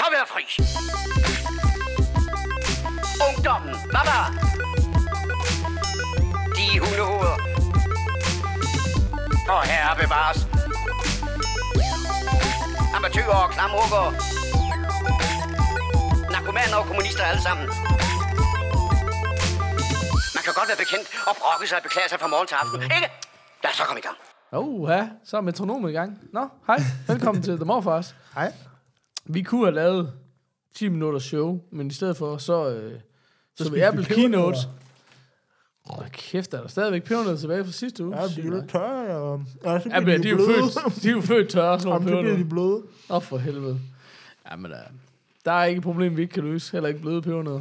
så være fri. Ungdommen, baba. De hundehoveder. Og herre bevares. Amatører og klamrukker. Narkomaner og kommunister alle sammen. Man kan godt være bekendt og brokke sig og beklage sig fra morgen til aften, ikke? Lad os så komme i gang. Ja, så er metronomen i gang. Nå, hej. Velkommen til The Morphars. Hej. Vi kunne have lavet 10 minutters show, men i stedet for, så vi Apple Keynote. Åh, kæft, er der stadigvæk pebernødder tilbage fra sidste uge? Ja, de er jo tørre, og... Ja, men de er jo født tørre, sådan nogle pebernødder. Jamen, så bliver de bløde. Åh, for helvede. Jamen, der er ikke et problem, vi ikke kan løse. Heller ikke bløde pebernødder.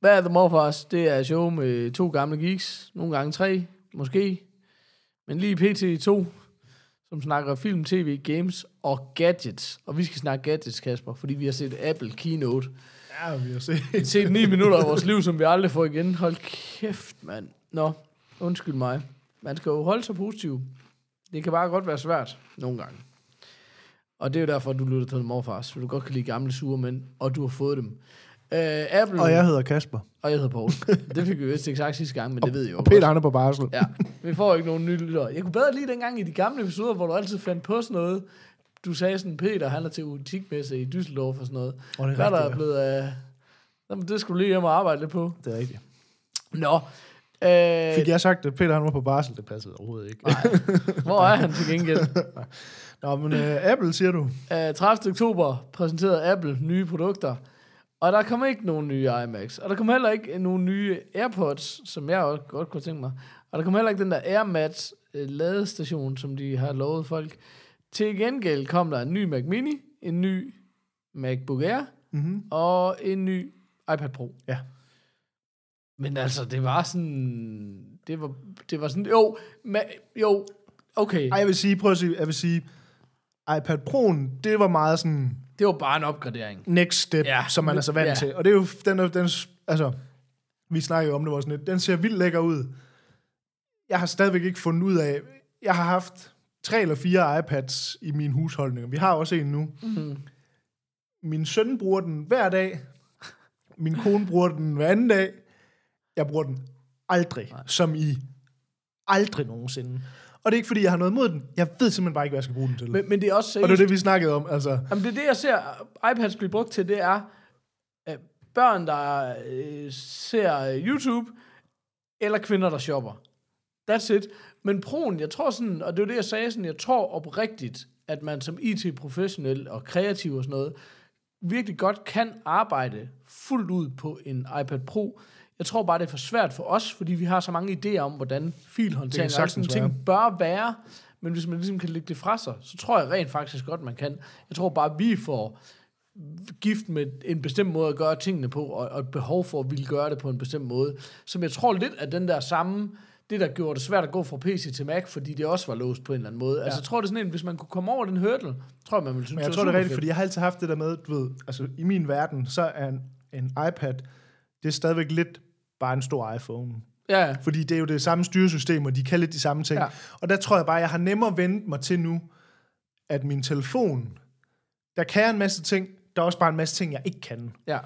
Hvad er The Morphars? Det er show med 2 gamle geeks. Nogle gange 3, måske. Men lige pt. 2, som snakker film, tv, games og gadgets. Og vi skal snakke gadgets, Kasper, fordi vi har set Apple Keynote. Ja, vi har set 9 minutter af vores liv, som vi aldrig får igen. Hold kæft, mand. Nå, undskyld mig. Man skal jo holde sig positiv. Det kan bare godt være svært nogle gange. Og det er jo derfor, du lytter til The Morphars, for du godt kan lide gamle sure mænd, og du har fået dem. Apple. Og jeg hedder Kasper. Og jeg hedder Paul. Det fik vi vist exakt sidste gang, men det ved jeg jo. Og Peter, han er på barsel. Ja, vi får ikke nogen nye lyttere. Jeg kunne bedre lide dengang i de gamle episoder, hvor du altid fandt på sådan noget. Du sagde sådan, Peter, han er til utikmesse i Düsseldorf og sådan noget. Og det er rigtigt, der er blevet af... Jamen, det skulle lige hjem og arbejde lidt på. Det er rigtigt. Nå. Fik jeg sagt, at Peter, han var på barsel? Det passede overhovedet ikke. Nej. Hvor er han til gengæld? Nå, men Apple, siger du? 30. oktober præsenterede Apple nye produkter. Og der kommer ikke nogen nye iMacs. Og der kommer heller ikke nogen nye AirPods, som jeg også godt kunne tænke mig. Og der kommer heller ikke den der AirMats ladestation, som de har lovet folk. Til gengæld kom der en ny Mac Mini, en ny MacBook Air, og en ny iPad Pro. Ja. Men altså, det var sådan... Det var sådan... Jo, okay. Ej, jeg vil sige, iPad Pro'en, det var meget sådan... Det var bare en opgradering. Next step, ja, som man er så vant til. Og det er jo, den, altså, vi snakker jo om det, var sådan lidt, den ser vildt lækker ud. Jeg har stadigvæk ikke fundet ud af, jeg har haft 3 eller 4 iPads i min husholdning. Vi har også en nu. Mm-hmm. Min søn bruger den hver dag. Min kone bruger den hver anden dag. Jeg bruger den aldrig, som i aldrig nogensinde. Og det er ikke, fordi jeg har noget mod den. Jeg ved simpelthen bare ikke, hvad jeg skal bruge den til. Men det er også seriøst. Og det er det, vi snakkede om. Altså. Jamen, det er det, jeg ser iPads blive brugt til. Det er børn, der ser YouTube, eller kvinder, der shopper. That's it. Men Pro'en, jeg tror sådan, og det er det, jeg sagde sådan, jeg tror oprigtigt, at man som IT-professionel og kreativ og sådan noget, virkelig godt kan arbejde fuldt ud på en iPad Pro. Jeg tror bare, det er for svært for os, fordi vi har så mange idéer om, hvordan filhåndtering og sådan ting bør være. Men hvis man ligesom kan lægge det fra sig, så tror jeg rent faktisk godt, man kan. Jeg tror bare, vi får gift med en bestemt måde at gøre tingene på, og et behov for at ville gøre det på en bestemt måde. Som jeg tror lidt, at den der samme, det der gjorde det svært at gå fra PC til Mac, fordi det også var låst på en eller anden måde. Ja. Altså jeg tror det sådan en, hvis man kunne komme over den hurdle, tror jeg, man ville synes, men jeg tror det er rigtigt, fordi jeg har altid haft det der med, du ved, altså i min verden, så er en iPad, det er stadigvæk lidt bare en stor iPhone. Ja. Fordi det er jo det samme styresystem, og de kan lidt de samme ting. Ja. Og der tror jeg bare, jeg har nemmere vendt mig til nu, at min telefon, der kan en masse ting, der er også bare en masse ting, jeg ikke kan. Ja.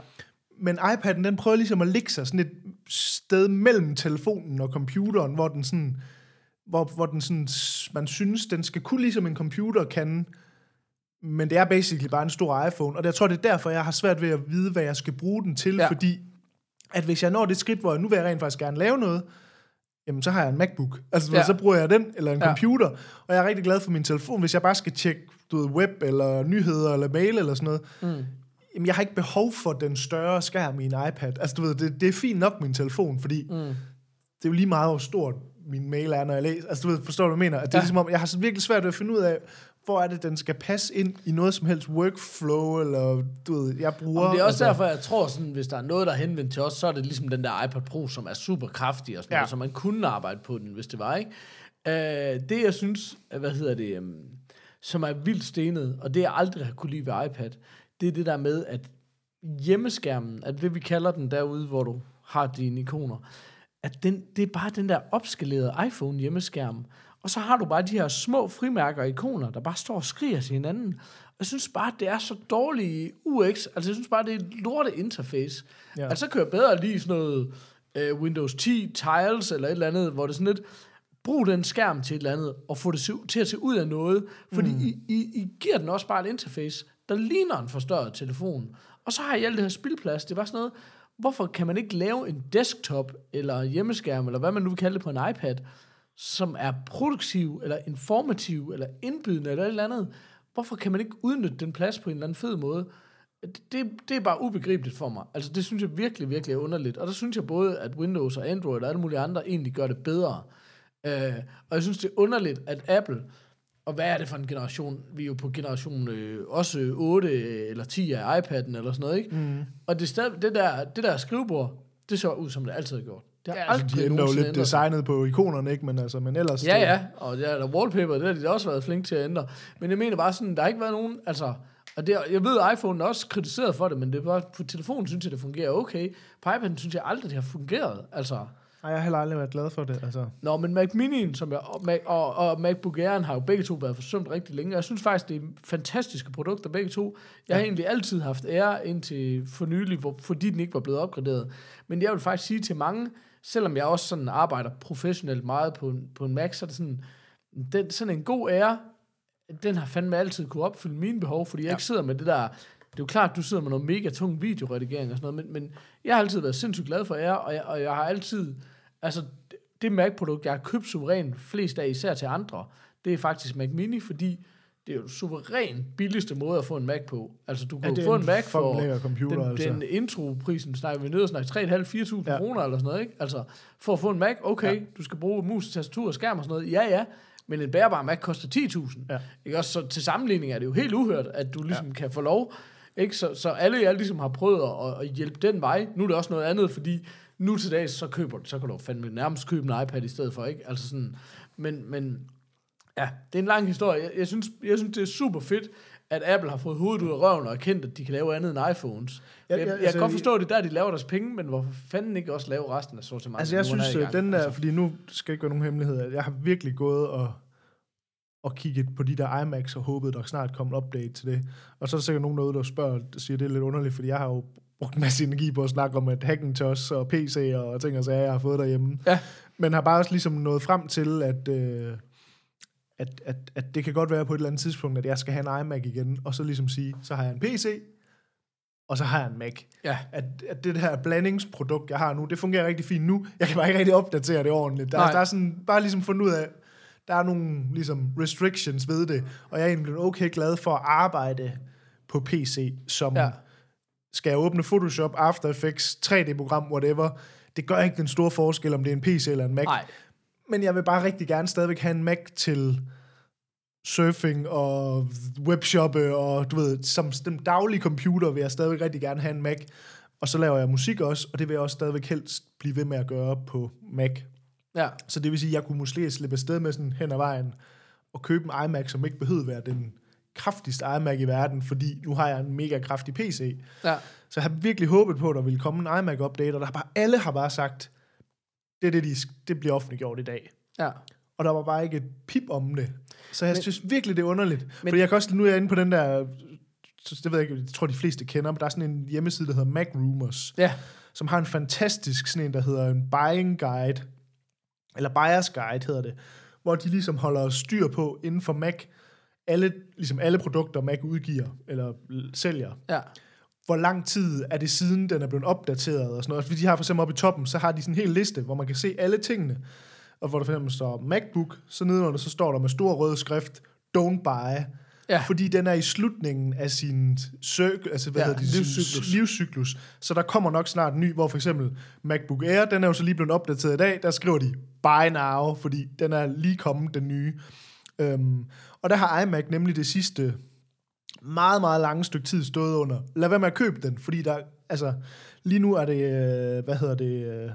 Men iPad'en, den prøver ligesom at ligge sig sådan et sted mellem telefonen og computeren, hvor den sådan, hvor den sådan, man synes, den skal kunne ligesom en computer kan, men det er basically bare en stor iPhone. Og jeg tror, det er derfor, jeg har svært ved at vide, hvad jeg skal bruge den til, ja. Fordi at hvis jeg når det skridt, hvor jeg nu vil jeg rent faktisk gerne lave noget, jamen så har jeg en MacBook. Altså ja. Så bruger jeg den, eller en computer. Og jeg er rigtig glad for min telefon, hvis jeg bare skal tjekke web, eller nyheder, eller mail, eller sådan noget. Mm. Jamen jeg har ikke behov for den større skærm i en iPad. Altså du ved, det er fint nok min telefon, fordi det er jo lige meget, hvor stort min mail er, når jeg læser. Altså du ved, forstår du, hvad jeg mener? At det er ligesom om, jeg har virkelig svært ved at finde ud af, hvor er det, den skal passe ind i noget som helst workflow, eller du ved, jeg bruger... Jamen, det er også derfor, jeg tror, sådan, hvis der er noget, der er henvendt til os, så er det ligesom den der iPad Pro, som er super kraftig, og sådan noget, så man kunne arbejde på den, hvis det var, ikke? Det, jeg synes, som er vildt stenet, og det, jeg aldrig har kunne lide ved iPad, det er det der med, at hjemmeskærmen, at det, vi kalder den derude, hvor du har dine ikoner, at det er bare den der opskalerede iPhone-hjemmeskærm, Og så har du bare de her små frimærker og ikoner, der bare står og skriger til hinanden. Og jeg synes bare, det er så dårlig UX. Altså, jeg synes bare, det er et lorte interface. Ja. Altså, så kører jeg bedre lige sådan noget Windows 10 Tiles eller et eller andet, hvor det sådan lidt, brug den skærm til et eller andet, og få det til at se ud af noget. Fordi I giver den også bare et interface, der ligner en forstørret telefon. Og så har I alt det her spildplads. Det var sådan noget, hvorfor kan man ikke lave en desktop, eller hjemmeskærm, eller hvad man nu vil kalde det på en iPad, som er produktiv, eller informativ, eller indbydende, eller et eller andet. Hvorfor kan man ikke udnytte den plads på en eller anden fed måde? Det er bare ubegribeligt for mig. Altså, det synes jeg virkelig, virkelig er underligt. Og der synes jeg både, at Windows og Android og alle mulige andre egentlig gør det bedre. Og jeg synes, det er underligt, at Apple, og hvad er det for en generation? Vi er jo på generation også 8 eller 10 af iPad'en eller sådan noget, ikke? Mm. Og det der skrivebord, det så ud, som det altid har gjort. Det er altså, de er jo lidt designet på ikonerne, ikke? Men ellers... Ja, og det er der wallpaper, det har de også været flink til at ændre. Men jeg mener bare sådan, der har ikke været nogen... Altså, og det, jeg ved, iPhone er også kritiseret for det, men det er bare, på telefonen synes jeg, det fungerer okay. På iPad'en synes jeg aldrig, det har fungeret, altså... Nej, jeg har heller aldrig været glad for det, altså. Nå, men Mac Mini'en som jeg, og MacBook Air'en har jo begge to været forsømt rigtig længe. Jeg synes faktisk, det er fantastiske produkter, begge to. Jeg har egentlig altid haft Air indtil for nylig, fordi den ikke var blevet opgraderet. Men jeg vil faktisk sige til mange, selvom jeg også sådan arbejder professionelt meget på en Mac, så er det sådan, sådan en god Air, den har fandme altid kunne opfylde mine behov, fordi jeg ikke sidder med det der... Det er jo klart, du sidder med noget mega tung videoredigering og sådan noget, men jeg har altid været sindssygt glad for Air, og jeg har altid... Altså, det Mac-produkt, jeg har købt suverænt flest af, især til andre, det er faktisk Mac Mini, fordi det er jo den suverænt billigste måde at få en Mac på. Altså, du kan få en Mac for den, altså. Den intro-prisen, snakker vi ned og snakker 3.500-4.000 kroner eller sådan noget, ikke? Altså, for at få en Mac, okay, du skal bruge mus, tastatur og skærm og sådan noget, ja, men en bærbar Mac koster 10.000. Ja. Ikke? Også, så til sammenligning er det jo helt uhørt, at du ligesom kan få lov, ikke? Så alle jer ligesom har prøvet at hjælpe den vej. Nu er det også noget andet, fordi nu til dags, så kan du fandme nærmest købe en iPad i stedet for, ikke? Altså sådan, men ja, det er en lang historie. Jeg synes, det er super fedt, at Apple har fået hovedet ud af røven og erkendt, at de kan lave andet end iPhones. Jeg kan godt forstå, at det der, de laver deres penge, men hvorfor fanden ikke også lave resten af sortimentet? Altså jeg synes, den der, altså. Fordi nu skal ikke være nogen hemmelighed, jeg har virkelig gået og kigget på de der iMacs og håbet, der snart kom en update til det. Og så er der sikkert nogen derude, der spørger og siger, det er lidt underligt, fordi jeg har jo brugt en masse energi på at snakke om, at Hackintosh og PC'er og ting og sager, jeg har fået derhjemme. Ja. Men har bare også ligesom nået frem til, at det kan godt være på et eller andet tidspunkt, at jeg skal have en iMac igen, og så ligesom sige, så har jeg en PC, og så har jeg en Mac. Ja. At det her blandingsprodukt, jeg har nu, det fungerer rigtig fint nu. Jeg kan bare ikke rigtig opdatere det ordentligt. Der er sådan, bare ligesom fundet ud af, der er nogle ligesom restrictions ved det, og jeg er egentlig blevet okay glad for at arbejde på PC, som... Ja. Skal jeg åbne Photoshop, After Effects, 3D-program, whatever. Det gør ikke den store forskel, om det er en PC eller en Mac. Nej. Men jeg vil bare rigtig gerne stadigvæk have en Mac til surfing og webshoppe, og du ved, som den daglige computer vil jeg stadigvæk rigtig gerne have en Mac. Og så laver jeg musik også, og det vil jeg også stadigvæk helst blive ved med at gøre på Mac. Ja. Så det vil sige, at jeg kunne måske slippe afsted med sådan hen ad vejen og købe en iMac, som ikke behøvede være den kraftigste iMac i verden, fordi nu har jeg en mega kraftig PC. Ja. Så jeg har virkelig håbet på, at der ville komme en iMac-update, og alle har bare sagt, det bliver offentliggjort i dag. Ja. Og der var bare ikke et pip om det. Så jeg synes virkelig, det er underligt. Fordi jeg kan også, nu er jeg inde på den der, det ved jeg ikke, jeg tror, de fleste kender, men der er sådan en hjemmeside, der hedder Mac Rumors, som har en fantastisk sådan en, der hedder en buying guide, eller buyers guide hedder det, hvor de ligesom holder styr på inden for Mac, alle produkter, Mac udgiver eller sælger. Ja. Hvor lang tid er det siden, den er blevet opdateret og sådan noget. Fordi de har for eksempel oppe i toppen, så har de sådan en hel liste, hvor man kan se alle tingene. Og hvor der for eksempel står MacBook, så nedenunder, så står der med stor rød skrift, don't buy. Ja. Fordi den er i slutningen af sin livscyklus. Så der kommer nok snart en ny, hvor for eksempel MacBook Air, den er jo så lige blevet opdateret i dag, der skriver de, buy now, fordi den er lige kommet, den nye. Og der har iMac nemlig det sidste meget, meget lange stykke tid stået under, lad være med at købe den, fordi der, altså, lige nu er det,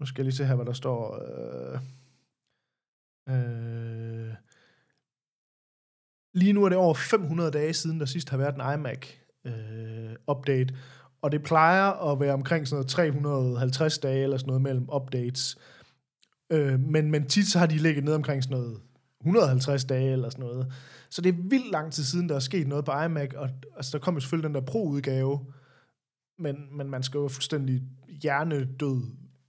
nu skal jeg lige se her, hvad der står, lige nu er det over 500 dage siden, der sidst har været en iMac-update, og det plejer at være omkring sådan noget 350 dage, eller sådan noget mellem updates, Men tit så har de ligget ned omkring sådan noget 150 dage eller sådan noget. Så det er vildt lang tid siden, der er sket noget på iMac, og altså, der kom selvfølgelig den der Pro-udgave, men man skal jo fuldstændig hjernedød,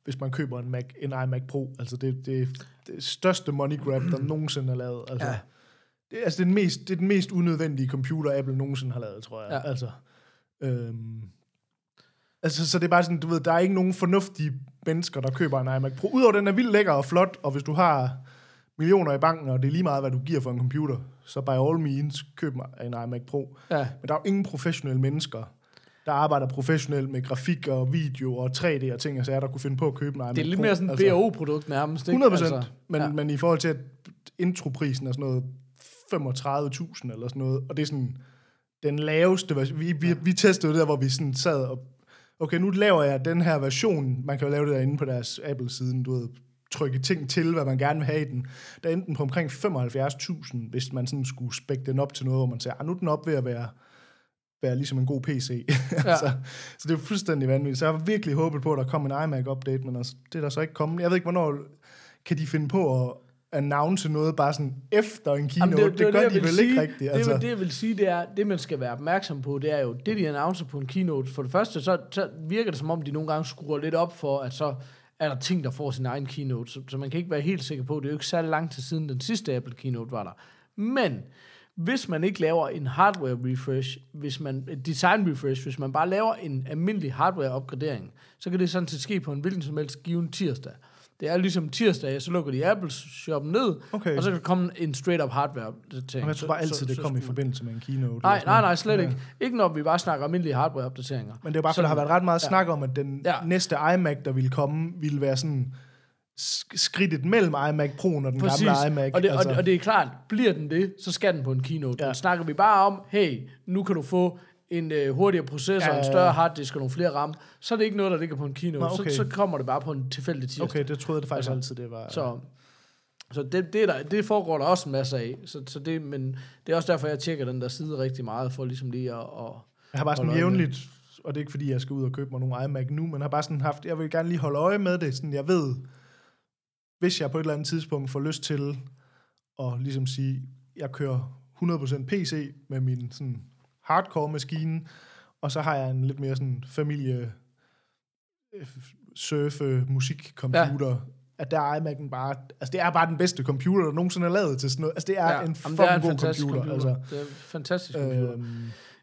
hvis man køber en iMac Pro. Altså det største money grab, der nogensinde er lavet. Altså, ja. Det er den mest unødvendige computer, Apple nogensinde har lavet, tror jeg. Ja. Altså, så det er bare sådan, du ved, der er ikke nogen fornuftige mennesker, der køber en iMac Pro. Udover den er vildt lækker og flot, og hvis du har millioner i banken, og det er lige meget, hvad du giver for en computer, så by all means, køb en iMac Pro. Ja. Men der er jo ingen professionelle mennesker, der arbejder professionelt med grafik og video og 3D og ting, og så der kunne finde på at købe en iMac Pro. Det er lidt mere sådan et altså, BAO-produkt nærmest, ikke? 100%, altså, men i forhold til, at introprisen er sådan noget 35.000 eller sådan noget, og det er sådan den laveste version. Vi testede det der, hvor vi sådan sad og okay, nu laver jeg den her version. Man kan jo lave det der inde på deres Apple-siden, du ved, trykke ting til, hvad man gerne vil have i den. Der endte den på omkring 75.000, hvis man sådan skulle spække den op til noget, hvor man siger, nu er den op ved at være ligesom en god PC. Ja. så det er fuldstændig vanvittigt. Så jeg har virkelig håbet på, at der kom en iMac-update, men altså, det er der så ikke kommet. Jeg ved ikke, hvornår kan de finde på at announce noget bare sådan efter en keynote. Jamen det gør de vel ikke rigtigt. Altså. Det jeg vil sige, det er, det man skal være opmærksom på, det er jo, det de announcer på en keynote, for det første, så virker det som om, de nogle gange skruer lidt op for, at så er der ting, der får sin egen keynote, så man kan ikke være helt sikker på, det er jo ikke særlig lang tid siden, den sidste Apple keynote var der. Men hvis man ikke laver en hardware refresh, et design refresh, hvis man bare laver en almindelig hardware opgradering, så kan det sådan set ske på en hvilken som helst given tirsdag. Det er ligesom tirsdag, så lukker de Apples shoppen ned, okay. Og så kan der komme en straight-up hardware-opdatering. Jeg tror bare altid, det kommer i forbindelse med en keynote. Nej, slet ikke. Ja. Ikke når vi bare snakker almindelige hardware-opdateringer. Men det er bare, der har været ret meget snak om, at den næste iMac, der ville komme, ville være sådan skridtet mellem iMac Pro'en og den gamle iMac. Og det er klart, bliver den det, så skal den på en keynote. Ja. Den snakker vi bare om, hey, nu kan du få en hurtigere processor, en større harddisk og nogle flere RAM, så er det ikke noget, der ligger på en keynote. Okay. Så kommer det bare på en tilfældig tirsdag. Okay, det troede jeg faktisk altid, det var. Så det foregår der også en masse af. Men det er også derfor, jeg tjekker den der side rigtig meget, for ligesom lige at... Jeg har bare sådan jævnligt, og det er ikke fordi, jeg skal ud og købe mig nogle iMac nu, men har bare sådan haft, jeg vil gerne lige holde øje med det, sådan jeg ved, hvis jeg på et eller andet tidspunkt får lyst til at ligesom sige, jeg kører 100% PC med min sådan hardcore-maskinen, og så har jeg en lidt mere sådan familie surfe musikcomputer, at der er iMac'en bare, altså det er bare den bedste computer, der nogensinde er lavet til sådan noget, altså det er en fucking god computer. Altså. Det er en fantastisk computer.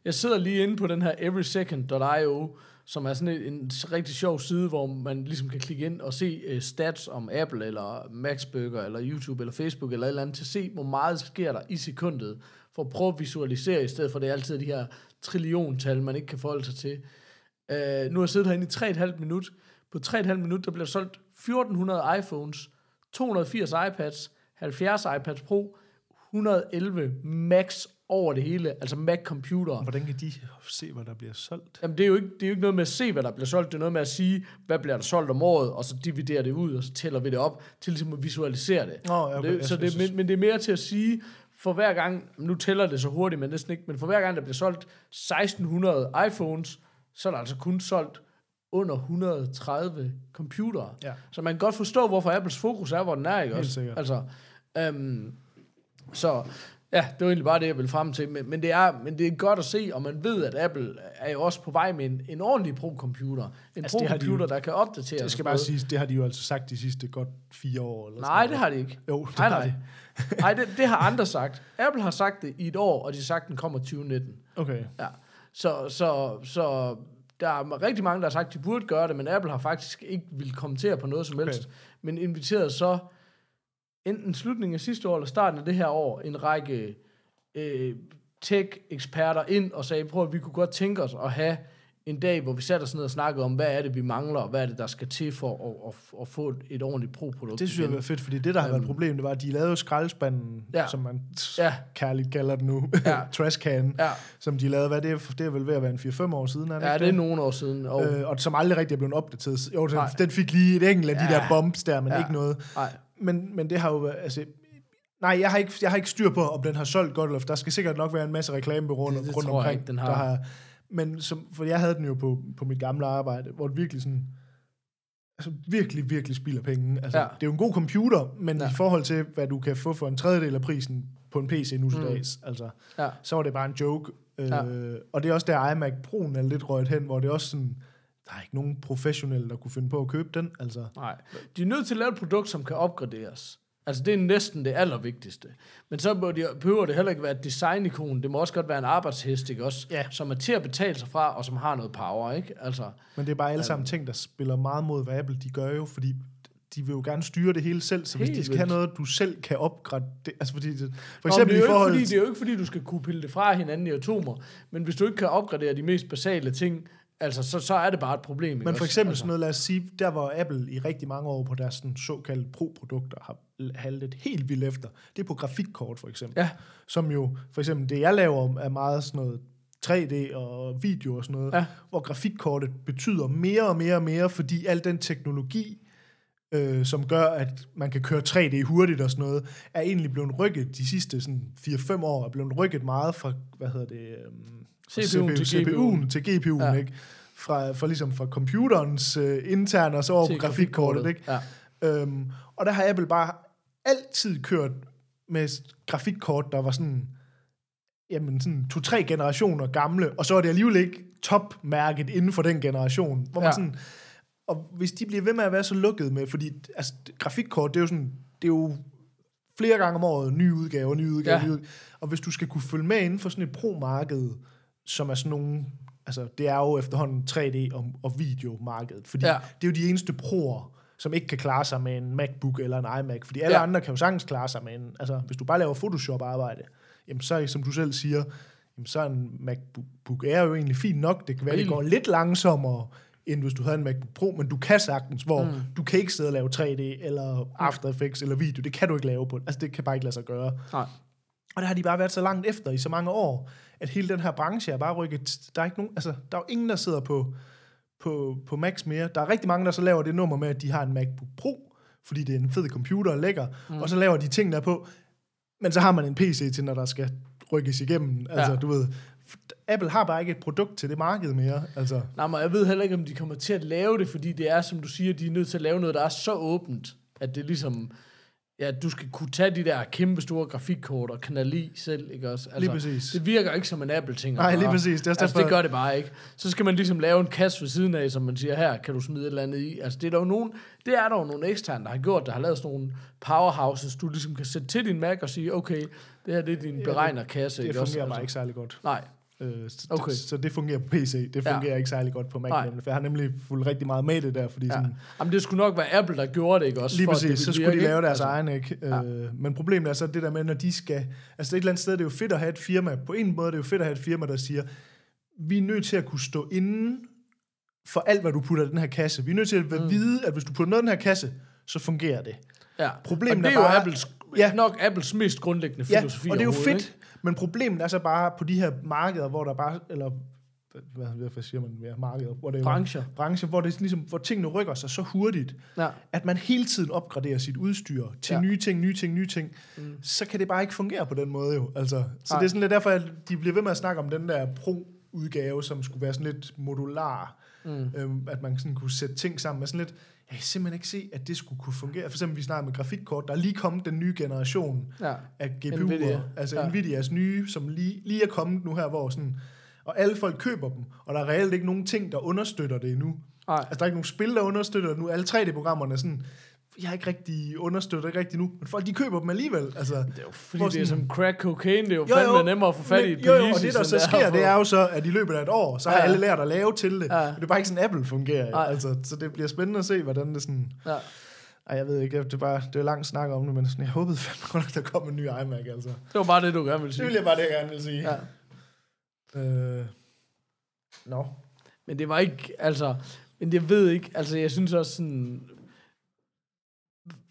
Jeg sidder lige inde på den her everysecond.io, som er sådan en rigtig sjov side, hvor man ligesom kan klikke ind og se stats om Apple, eller Maxburger, eller YouTube, eller Facebook, eller et eller andet, til at se, hvor meget sker der i sekundet, for at prøve at visualisere, i stedet for det er altid de her trilliontal, man ikke kan forholde sig til. Nu har jeg siddet herinde i 3,5 minut. På 3,5 minut, der bliver solgt 1.400 iPhones, 280 iPads, 70 iPads Pro, 111 Macs over det hele, altså Mac-computere. Hvordan kan de se, hvad der bliver solgt? Jamen, det er jo ikke noget med at se, hvad der bliver solgt. Det er noget med at sige, hvad bliver der solgt om året, og så dividerer det ud, og så tæller vi det op, til ligesom at visualisere det. Men det er mere til at sige, for hver gang, nu tæller det så hurtigt, men næsten ikke, men for hver gang, der bliver solgt 1600 iPhones, så er der altså kun solgt under 130 computere. Ja. Så man kan godt forstå, hvorfor Apples fokus er, hvor den er, ikke også? Helt sikkert. Altså, så ja, det var egentlig bare det, jeg ville frem til. Men det er godt at se, og man ved, at Apple er jo også på vej med en ordentlig pro-computer. En altså, pro-computer, der kan opdatere. Det skal bare siges, det har de jo altså sagt de sidste godt 4 år. Eller nej, det har de ikke. Jo, det har de. Nej, det har andre sagt. Apple har sagt det i 1 år, og de har sagt, den kommer 2019. Okay. Ja. Så der er rigtig mange, der har sagt, at de burde gøre det, men Apple har faktisk ikke ville kommentere på noget som helst. Men inviteret så enten slutningen af sidste år eller starten af det her år, en række tech-eksperter ind og sagde, prøv at vi kunne godt tænke os at have en dag, hvor vi satte os ned og snakkede om, hvad er det, vi mangler, og hvad er det, der skal til for at få et ordentligt pro-produkt. Det synes jeg var fedt, fordi det, der har været et problem, det var, at de lavede skraldespanden, som man kærligt kalder det nu, trashcan, som de lavede, hvad det er vel ved at være en 4-5 år siden, er det det er nogle år siden. Og som aldrig rigtig er blevet opdateret. Jo, den fik lige et enkelt af de der bombs der, men ikke noget. Nej. Men det har jo altså nej, jeg har ikke styr på, om den har solgt godt, eller der skal sikkert nok være en masse reklamebureauer rundt omkring, ikke, den har. Men for jeg havde den jo på mit gamle arbejde, hvor det virkelig sådan altså virkelig, virkelig spilder penge. Altså, ja. Det er jo en god computer, men i forhold til, hvad du kan få for en tredjedel af prisen på en PC nu til dags, altså, så var det bare en joke. Og det er også der iMac Pro'en er lidt røget hen, hvor det er også sådan, der er ikke nogen professionelle, der kunne finde på at købe den. Altså. Nej, de er nødt til at lave et produkt, som kan opgraderes. Altså, det er næsten det allervigtigste. Men så behøver det heller ikke være et designikon. Det må også godt være en arbejdshest, ikke også? Ja. Som er til at betale sig fra, og som har noget power, ikke? Altså, men det er bare alle sammen ting, der spiller meget mod, hvad Apple de gør jo, fordi de vil jo gerne styre det hele selv, så hvis de skal have noget, du selv kan opgradere... Altså, fordi det, for eksempel det er jo ikke, fordi, det er jo ikke, fordi du skal kunne pille det fra hinanden i atomer, men hvis du ikke kan opgradere de mest basale ting... Altså, så er det bare et problem. Men for eksempel sådan noget, lad os sige, der hvor Apple i rigtig mange år på deres sådan, såkaldte pro-produkter har haltet helt vildt efter, det er på grafikkort for eksempel. Ja. Som jo, for eksempel det jeg laver, er meget sådan noget 3D og video og sådan noget, hvor grafikkortet betyder mere og mere og mere, fordi al den teknologi, som gør, at man kan køre 3D hurtigt og sådan noget, er egentlig blevet rykket de sidste sådan 4-5 år, er blevet rykket meget fra, CPU'en til GPU'en, ikke? Fra computerens interne og så over grafikkortet, ikke? Ja. Og der har Apple bare altid kørt med grafikkort, der var sådan, jamen sådan 2-3 generationer gamle, og så er det alligevel ikke topmærket inden for den generation, hvor man sådan, og hvis de bliver ved med at være så lukket med, fordi altså, grafikkort, det er jo sådan, det er jo flere gange om året, nye udgaver, og hvis du skal kunne følge med inden for sådan et pro-marked, som er sådan nogle, altså det er jo efterhånden 3D og videomarkedet, fordi det er jo de eneste proer, som ikke kan klare sig med en MacBook eller en iMac, fordi alle andre kan jo sagtens klare sig med en, altså hvis du bare laver Photoshop-arbejde, jamen så, som du selv siger, jamen så en MacBook Air er jo egentlig fint nok, det kan være, det går lidt langsommere, end hvis du havde en MacBook Pro, men du kan sagtens, hvor du kan ikke sidde og lave 3D, eller After Effects, eller video, det kan du ikke lave på, altså det kan bare ikke lade sig gøre. Nej. Og der har de bare været så langt efter i så mange år, at hele den her branche er bare rykket, der er ikke nogen, altså der er jo ingen, der sidder på Macs mere, der er rigtig mange, der så laver det nummer med, at de har en MacBook Pro, fordi det er en fed computer og lækker, og så laver de ting der på, men så har man en PC til, når der skal rykkes igennem, altså du ved, Apple har bare ikke et produkt til det marked mere. Altså. Nej, men jeg ved heller ikke, om de kommer til at lave det, fordi det er, som du siger, de er nødt til at lave noget, der er så åbent, at det ligesom, ja, du skal kunne tage de der kæmpe store grafikkort og knalde i selv, ikke også? Altså, lige præcis. Det virker ikke som en Apple-ting. Nej, lige præcis. Det, altså, det gør det bare ikke. Så skal man ligesom lave en kasse ved siden af, som man siger, her kan du smide et eller andet i. Altså, det er der jo nogle eksterne, der har gjort, der har lavet sådan nogle powerhouses, du ligesom kan sætte til din Mac og sige, okay, det her det er din beregnerkasse. Det fungerer også, bare ikke særlig godt. Nej. Okay. Så det fungerer på PC. Det fungerer ikke særlig godt på Mac. For jeg har nemlig fulgt rigtig meget med det der, fordi sådan, jamen det skulle nok være Apple, der gjorde det, ikke også? Lige for, præcis, så skulle de lave deres egen, ikke? Men problemet er så det der med, når de skal... Altså et eller andet sted, det er jo fedt at have et firma. På en måde det er jo fedt at have et firma, der siger, vi er nødt til at kunne stå inden for alt, hvad du putter i den her kasse. Vi er nødt til at vide, at hvis du putter noget i den her kasse, så fungerer det. Ja. Problemet er bare... nok Apples mest grundlæggende filosofi. Ja, og det er jo fedt, ikke? Men problemet er så bare på de her markeder, hvor der bare, eller hvad siger man mere, markeder, hvor det brancher, hvor det ligesom, hvor tingene rykker sig så hurtigt, at man hele tiden opgraderer sit udstyr til nye ting, så kan det bare ikke fungere på den måde jo. Altså, så det er sådan lidt derfor, at de bliver ved med at snakke om den der pro-udgave, som skulle være sådan lidt modular, at man sådan kunne sætte ting sammen med sådan lidt. Jeg kan simpelthen ikke se, at det skulle kunne fungere. For eksempel, vi snakker med grafikkort, der er lige kommet den nye generation af GPU'er. Nvidia. Altså Nvidias nye, som lige er kommet nu her, hvor sådan... Og alle folk køber dem, og der er reelt ikke nogen ting, der understøtter det endnu. Ej. Altså, der er ikke nogen spil, der understøtter det nu. Alle 3D-programmerne er sådan... Jeg har ikke rigtig understøttet rigtig nu, men folk de køber dem alligevel. Altså, det er jo fordi det er som crack cocaine, det er jo fandme nemmere at få fat i. Og det der så sker, det er jo så, at i løbet af et år, så har alle lært at lave til det. Men det er bare ikke sådan, Apple fungerer. Altså, så det bliver spændende at se, hvordan det sådan... Ej, jeg ved ikke, det er langt snak om det, men sådan, jeg håbede fandme godt, at der kom en ny iMac. Altså. Det var bare det, du gerne ville sige. Det ville bare det, jeg gerne ville sige. Men det var ikke, altså... Men jeg ved ikke, altså jeg synes også sådan...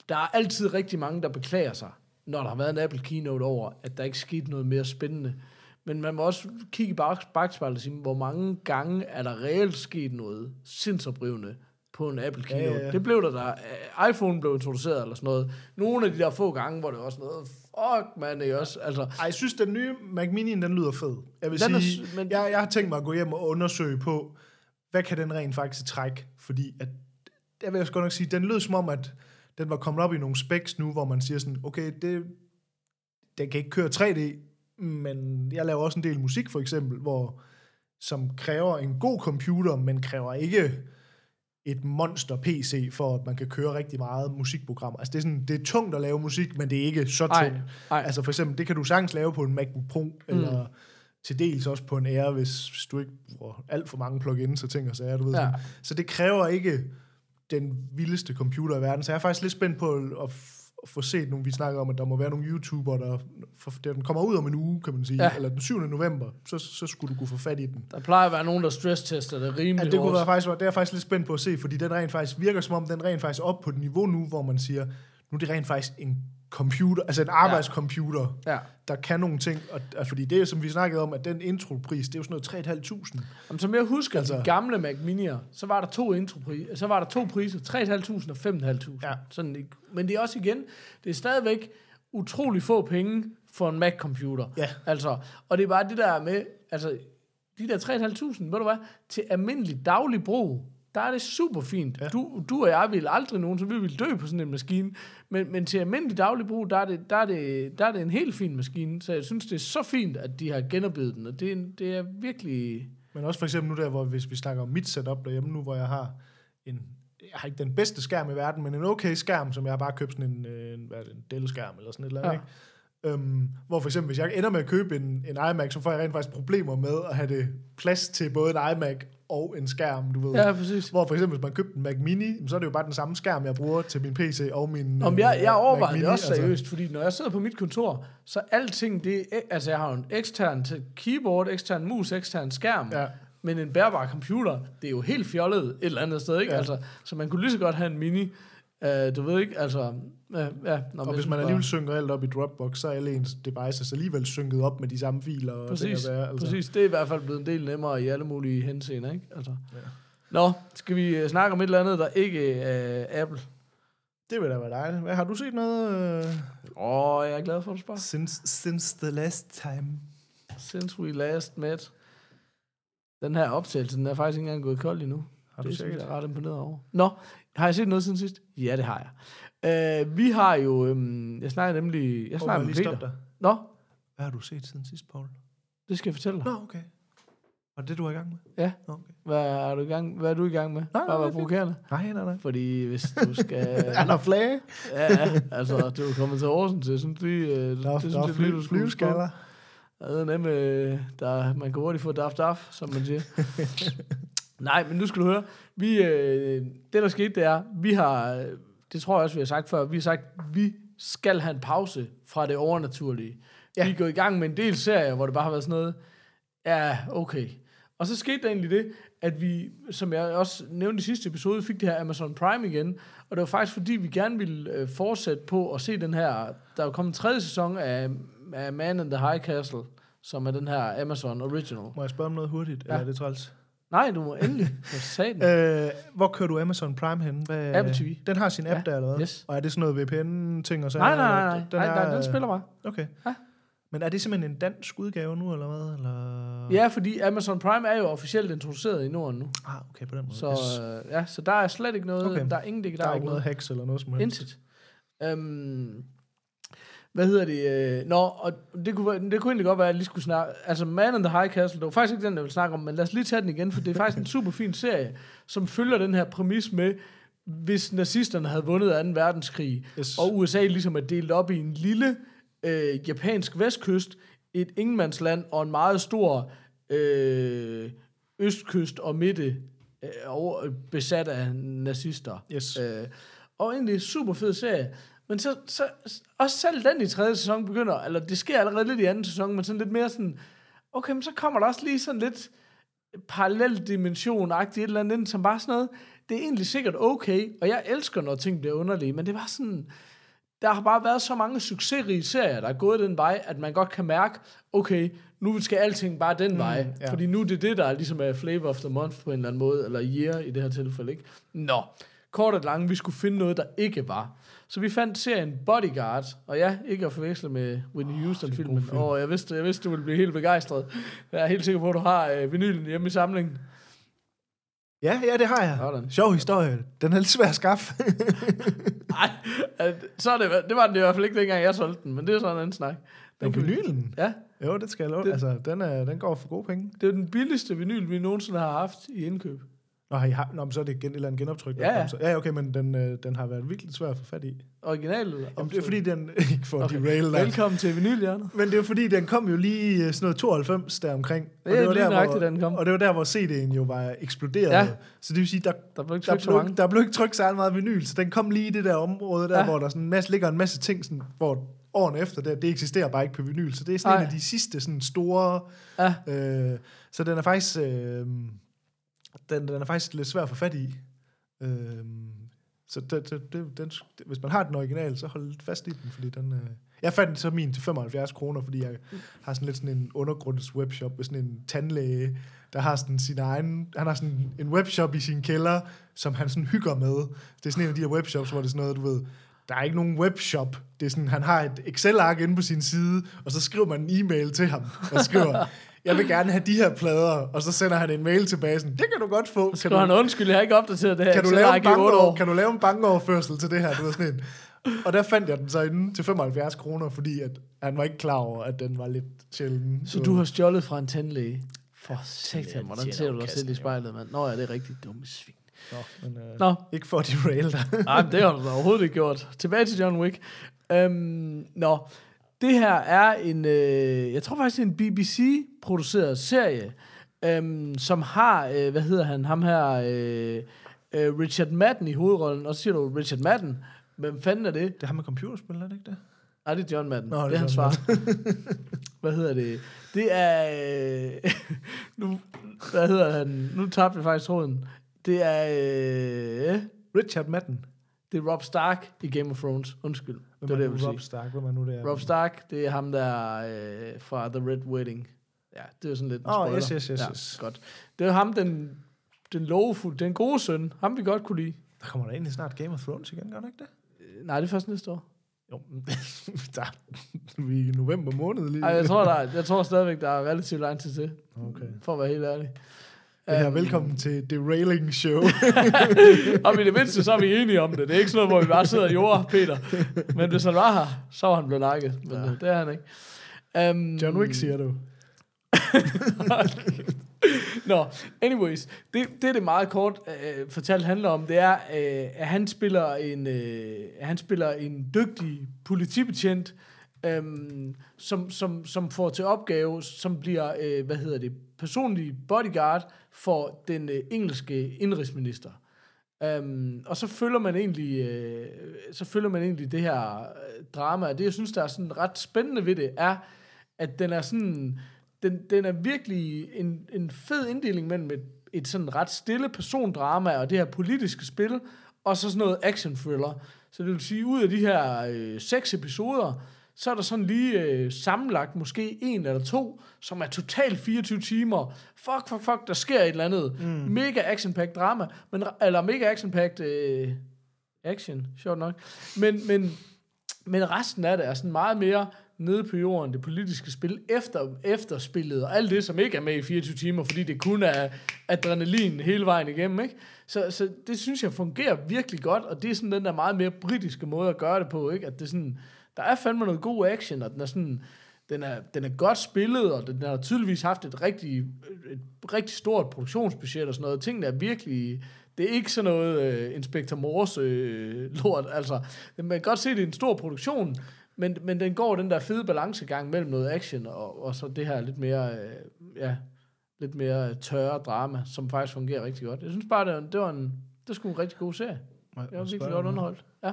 Der er altid rigtig mange, der beklager sig, når der har været en Apple Keynote over, at der ikke skete noget mere spændende. Men man må også kigge i bagspejlet og sige, hvor mange gange er der reelt sket noget sindsoprivende på en Apple Keynote. Ja. Det blev der iPhone blev introduceret eller sådan noget. Nogle af de der få gange, hvor det også noget, fuck man, det er også, altså. Ej, jeg synes, den nye Mac Mini'en, den lyder fed. Jeg vil sige, jeg har tænkt mig at gå hjem og undersøge på, hvad kan den rent faktisk trække, fordi at der vil jeg sgu nok sige, den lød som om, at den var kommet op i nogle specs nu, hvor man siger sådan, okay, den kan ikke køre 3D, men jeg laver også en del musik for eksempel, som kræver en god computer, men kræver ikke et monster PC, for at man kan køre rigtig meget musikprogrammer. Altså det er tungt at lave musik, men det er ikke så tungt. Ej. Altså for eksempel, det kan du sagtens lave på en MacBook Pro, eller til dels også på en Air, hvis du ikke bruger alt for mange plug-ins og ting og sager, du ved. Ja. Så det kræver ikke den vildeste computer i verden, så jeg er faktisk lidt spændt på at få set nogle, vi snakker om, at der må være nogle YouTubere, der den kommer ud om en uge, kan man sige, eller den 7. november, så skulle du kunne få fat i den. Der plejer at være nogen, der stresstester det rimelig hårdt. Det er jeg faktisk lidt spændt på at se, fordi den rent faktisk virker som om, den rent faktisk op på et niveau nu, hvor man siger, nu er det rent faktisk en computer, altså en arbejdscomputer, der kan nogle ting, og fordi det er som vi snakkede om, at den intropris, det er jo sådan noget 3.500. Jamen, som jeg husker, de gamle Mac Mini'er, så var der to priser, 3.500 og 5.500. Ja. Sådan, men det er også igen, det er stadigvæk utrolig få penge for en Mac-computer. Ja. Altså, og det er bare det der med, altså, de der 3.500, ved du hvad, til almindelig daglig brug, der er det super fint. Ja. Du og jeg vil aldrig nogen, så vi vil dø på sådan en maskine. Men til almindelig daglig brug, der er det en helt fin maskine. Så jeg synes, det er så fint, at de har genopbygget den. Og det er virkelig... Men også for eksempel nu der, hvor hvis vi snakker om mit setup derhjemme nu, hvor jeg har en... Jeg har ikke den bedste skærm i verden, men en okay skærm, som jeg har bare købt sådan en Dell-skærm eller sådan et eller andet, ikke? Hvor for eksempel, hvis jeg ender med at købe en iMac, så får jeg rent faktisk problemer med at have det plads til både en iMac og en skærm, du ved. Ja, præcis. Hvor for eksempel, hvis man købte en Mac Mini, så er det jo bare den samme skærm, jeg bruger til min PC og min Jeg overvejer det også seriøst, fordi når jeg sidder på mit kontor, så alting, det er, altså jeg har en ekstern keyboard, ekstern mus, ekstern skærm, men en bærbar computer, det er jo helt fjollet et eller andet sted, ikke? Ja. Altså, så man kunne lige så godt have en Mini, du ved ikke, altså... Og hvis man alligevel synker alt op i Dropbox, så er alle ens devices alligevel synket op med de samme filer. Og præcis. Det er i hvert fald blevet en del nemmere i alle mulige henseender, ikke? Altså. Ja. Nå, skal vi snakke om et eller andet, der ikke er Apple? Det vil da være dejligt. Hvad, har du set noget? Jeg er glad for, at du spørger. Since the last time. Since we last met. Den her optagelse, den er faktisk ikke engang gået kold endnu. Har du sikkert ret imponeret over? Nå, har jeg set noget siden sidst? Ja, det har jeg. Vi har jo... Jeg snakker med Peter. Nå? Hvad har du set siden sidst, Paul? Det skal jeg fortælle dig. Nå, okay. Var det, du var i gang med? Ja. Nå, okay. Hvad er du i gang med? Nej, bare var provokerende. Nej. Fordi hvis du skal... Er der flage? Ja, altså, du er kommet til Aarhus, så jeg synes, det er flyveskaller. Det er nemme, man kan hurtigt få daf, som man siger. Nej, men nu skal du høre. Det, der skete, det er, vi har... Det tror jeg også, vi har sagt før. Vi har sagt, at vi skal have en pause fra det overnaturlige. Ja. Vi går i gang med en del serier, hvor det bare har været sådan noget, ja, okay. Og så skete der egentlig det, at vi, som jeg også nævnte i sidste episode, fik det her Amazon Prime igen. Og det var faktisk, fordi vi gerne ville fortsætte på at se den her... Der er kommet en tredje sæson af Man in the High Castle, som er den her Amazon Original. Må jeg spørge om noget hurtigt? Ja. Eller er det træls? Nej, du må endelig. Hvor kører du Amazon Prime henne? Apple TV. Den har sin app der allerede? Yes. Og er det sådan noget VPN-ting og sådan? Nej. Den spiller bare. Okay. Ja. Men er det simpelthen en dansk udgave nu, eller hvad? Eller? Ja, fordi Amazon Prime er jo officielt introduceret i Norden nu. Ah, okay, på den måde. Så, så der er slet ikke noget... Okay. Der er ingenting, der er ikke noget hacks eller noget som helst. Hvad hedder det? Nå, og det kunne egentlig godt være, at jeg lige skulle snakke... Altså, Man in the High Castle, det var faktisk ikke den, jeg ville snakke om, men lad os lige tage den igen, for det er faktisk en super fin serie, som følger den her præmis med, hvis nazisterne havde vundet 2. verdenskrig, og USA ligesom er delt op i en lille japansk vestkyst, et ingenmandsland og en meget stor østkyst og midte besat af nazister. Og egentlig super fed serie. Men så også selv den i 3. sæson begynder, eller det sker allerede lidt i 2. sæson, men sådan lidt mere sådan, okay, men så kommer der også lige sådan lidt paralleldimension-agtigt et eller andet ind, som bare sådan noget, det er egentlig sikkert okay, og jeg elsker, når ting bliver underlige, men det var sådan, der har bare været så mange succesrige serier, der er gået den vej, at man godt kan mærke, okay, nu skal alting bare den vej, fordi nu er det, der ligesom er flavor of the month på en eller anden måde, eller year i det her tilfælde, ikke? Nå, kort og langt, vi skulle finde noget, der ikke var. Så vi fandt serien Bodyguard, og ikke at forveksle med Whitney Houston-filmen. Jeg vidste, du ville blive helt begejstret. Jeg er helt sikker på, at du har vinylen hjemme i samlingen. Ja, ja, det har jeg. Sådan. Sjov historie. Den er lidt svær at skaffe. Nej, det var den i hvert fald ikke, dengang jeg solgte den, men det er sådan en anden snak. Den kan vinylen? Ja. Jo, det skal jeg love. Altså, den går for gode penge. Det er den billigste vinyl, vi nogensinde har haft i indkøb. Nå, så er det et eller andet genoptryk. Ja, ja. Ja, okay, men den har været virkelig svær at få fat i. Original? Jamen, det er fordi, den ikke får okay. Derail. Velkommen til vinylhjernet. Men det er fordi, den kom jo lige sådan noget 92 der omkring. Og det var lige nøjagtigt, den kom. Og det var der, hvor CD'en jo var eksploderet. Ja. Så det vil sige, der blev ikke trykt særlig meget vinyl, så den kom lige i det der område, der, ja. Hvor der sådan ligger en masse ting, sådan, hvor årene efter, det eksisterer bare ikke på vinyl. Så det er sådan en af de sidste sådan store... Ja. Så den er faktisk... Den er faktisk lidt svær at få fat i. Så den, hvis man har den originale, så hold lidt fast i den, fordi den... Jeg fandt så min til 75 kroner, fordi jeg har sådan lidt sådan en undergrundes webshop med sådan en tandlæge, der har sådan sin egen... Han har sådan en webshop i sin kælder, som han sådan hygger med. Det er sådan en af de her webshops, hvor det er sådan noget, du ved... Der er ikke nogen webshop. Det er sådan, han har et Excel-ark inde på sin side, og så skriver man en e-mail til ham, og skriver... Jeg vil gerne have de her plader, og så sender han en mail tilbage, sådan, det kan du godt få. Skal han undskyld, jeg har ikke opdateret det her. Kan du lave en bankoverførsel til det her? Det var sådan en. Og der fandt jeg den så inde til 75 kroner, fordi at han var ikke klar over, at den var lidt sjælden. Så du har stjålet fra en tandlæge? For satan, hvordan ser du dig selv i spejlet, mand? Nå ja, det er rigtig dumme svin. Nå. Ikke for de rail der. Nej, det har du da overhovedet ikke gjort. Tilbage til John Wick. Det her er en, jeg tror faktisk en BBC-produceret serie, som har, hvad hedder han, ham her, Richard Madden i hovedrollen. Og så siger du, Richard Madden, hvem fanden er det? Det er ham med computerspil, er det ikke det? Nej, det er John Madden. Nå, det er hans far. Hvad hedder det? Det er, hvad hedder han, nu tabte jeg faktisk tråden. Det er, Richard Madden. Det er Rob Stark i Game of Thrones. Undskyld. Hvem er det, jeg Rob Stark? Hvem er nu det? Rob Stark, det er ham der fra The Red Wedding. Ja, det er jo sådan lidt en spoiler. Yes. Ja, godt. Det er ham, den lovefulde, den gode søn. Ham vi godt kunne lide. Der kommer da egentlig snart Game of Thrones igen, gør det ikke det? Nej, det er først næste år. Jo, vi er i november måned lige. Ej, jeg tror stadigvæk, der er relativt lang tid til. Okay. For at være helt ærlig. Ja, velkommen til Derailing Show. Og i det mindste, så er vi enige om det. Det er ikke sådan noget, hvor vi bare sidder i jord, Peter. Men hvis han var her, så var han blevet nakket. Men ja. Det er han ikke. John Wick, siger du. Nå, anyways. Det meget kort fortalt handler om, det er, at han spiller en dygtig politibetjent, som får til opgave, som bliver, personlig bodyguard for den engelske indrigsminister. Og så følger man egentlig det her drama. Det jeg synes der er sådan ret spændende ved det er, at den er sådan den er virkelig en fed inddeling mellem et sådan ret stille persondrama og det her politiske spil og så sådan noget action thriller. Så det vil sige ud af de her 6 episoder så er der sådan lige sammenlagt måske 1 eller 2, som er totalt 24 timer. Fuck, der sker et eller andet. Mega action-packed drama, eller mega action-packed action, sjovt nok. Men resten af det er sådan meget mere nede på jorden, det politiske spil, efterspillet og alt det, som ikke er med i 24 timer, fordi det kun er adrenalin hele vejen igennem, ikke? Så det synes jeg fungerer virkelig godt, og det er sådan den der meget mere britiske måde at gøre det på, ikke? At det sådan... Der er fandme noget god action, og den er godt spillet, og den har tydeligvis haft et rigtig stort produktionsbudget og sådan noget. Tingene er virkelig... Det er ikke sådan noget Inspector Morse lort, altså. Man kan godt se, det er en stor produktion, men den går den der fede balancegang mellem noget action og så det her lidt mere tørre drama, som faktisk fungerer rigtig godt. Jeg synes bare, det var sgu en rigtig god serie. Jeg var virkelig godt underholdt. Ja.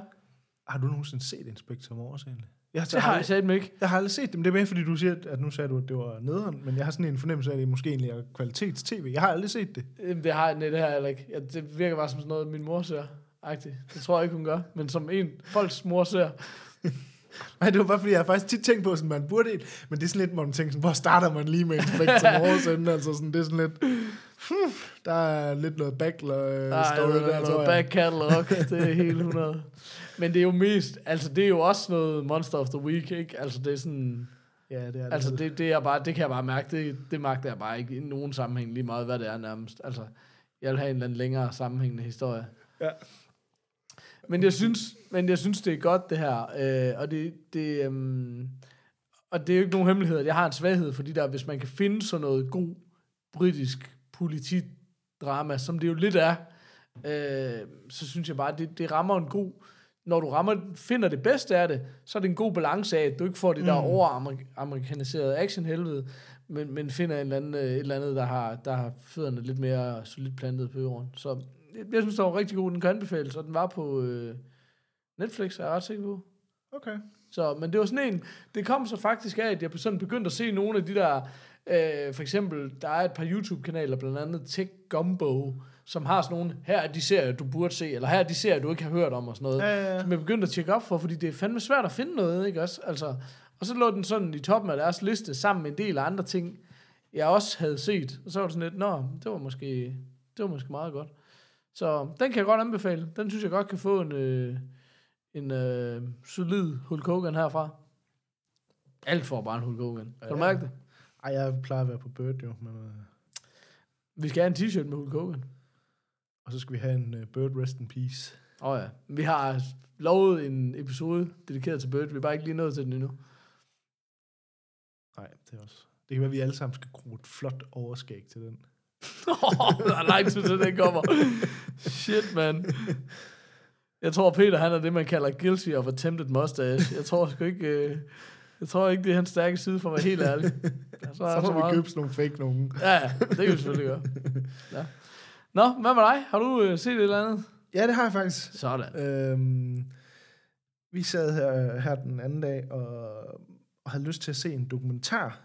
Har du nogensinde set Inspector Morse egentlig? Det har jeg satme ikke. Jeg har aldrig set dem. Det er mere, fordi du siger, at nu sagde du, at det var nederen, men jeg har sådan en fornemmelse af, at det måske egentlig er kvalitets-tv. Jeg har aldrig set det. Det har jeg ikke. Det virker bare som sådan noget, min mor ser-agtigt. Det tror jeg ikke, hun gør, men som en folks mor ser. Nej, det var bare, fordi jeg faktisk tit tænkt på, sådan man burde det, men det er sådan lidt, hvor man tænker, sådan, hvor starter man lige med Inspector Morse inden? Altså sådan, det er sådan lidt... Der er lidt noget back-story der, tror jeg. Back-catalog, det er helt 100. Men det er jo mest, altså det er jo også noget Monster of the Week, ikke? Altså det er sådan, ja, det er det. Altså det er bare, det kan jeg bare mærke, det magter jeg bare ikke i nogen sammenhæng lige meget, hvad det er nærmest. Altså, Jeg vil have en eller anden længere sammenhængende historie. Ja. Men jeg synes det er godt det her, og det er jo ikke nogen hemmelighed, at jeg har en svaghed for de der, hvis man kan finde sådan noget god britisk politidrama, som det jo lidt er, så synes jeg bare, at det rammer en god, når du finder det bedste af det, så er det en god balance af, at du ikke får det der over-amerikaniserede action-helvede, men finder et eller andet, der har fødderne lidt mere solidt plantet på jorden. Så jeg synes, det var rigtig god, den kan anbefales, og den var på Netflix, er jeg ret sikker på. Okay. Så, men det var sådan en, det kom så faktisk af, at jeg sådan begyndte at se nogle af de der, for eksempel, der er et par YouTube-kanaler, blandt andet Tech Gumbo, som har sådan nogle, her er de serier, du burde se, eller her er de serier, du ikke har hørt om, og sådan noget, som jeg begyndte at tjekke op for, fordi det er fandme svært at finde noget, ikke også? Altså, og så lå den sådan i toppen af deres liste, sammen med en del af andre ting, jeg også havde set, og så var det sådan lidt, nå, det var måske meget godt. Så den kan jeg godt anbefale. Den synes jeg godt kan få en solid Hulk Hogan herfra. Alt for bare en Hulk Hogan. Kan du mærke det? Ej, jeg plejer at være på Bird, jo. Men... Vi skal have en t-shirt med Hulk Hogan. Og så skal vi have en Bird Rest in Peace. Åh ja. Vi har lovet en episode dedikeret til Bird. Vi er bare ikke lige nået til den endnu. Nej, det er også... Det kan være, at vi alle sammen skal gro et flot overskæg til den. Der er langt til, den kommer. Shit, man. Jeg tror, Peter, han er det, man kalder guilty of attempted mustache. Jeg tror ikke, det er hans stærke side, for at være helt ærlig. Så må vi købe sådan nogle fake nogen. Ja, det kan vi selvfølgelig gøre. Ja. Nå, hvad med dig? Har du set et eller andet? Ja, det har jeg faktisk. Sådan. Vi sad her den anden dag og havde lyst til at se en dokumentar.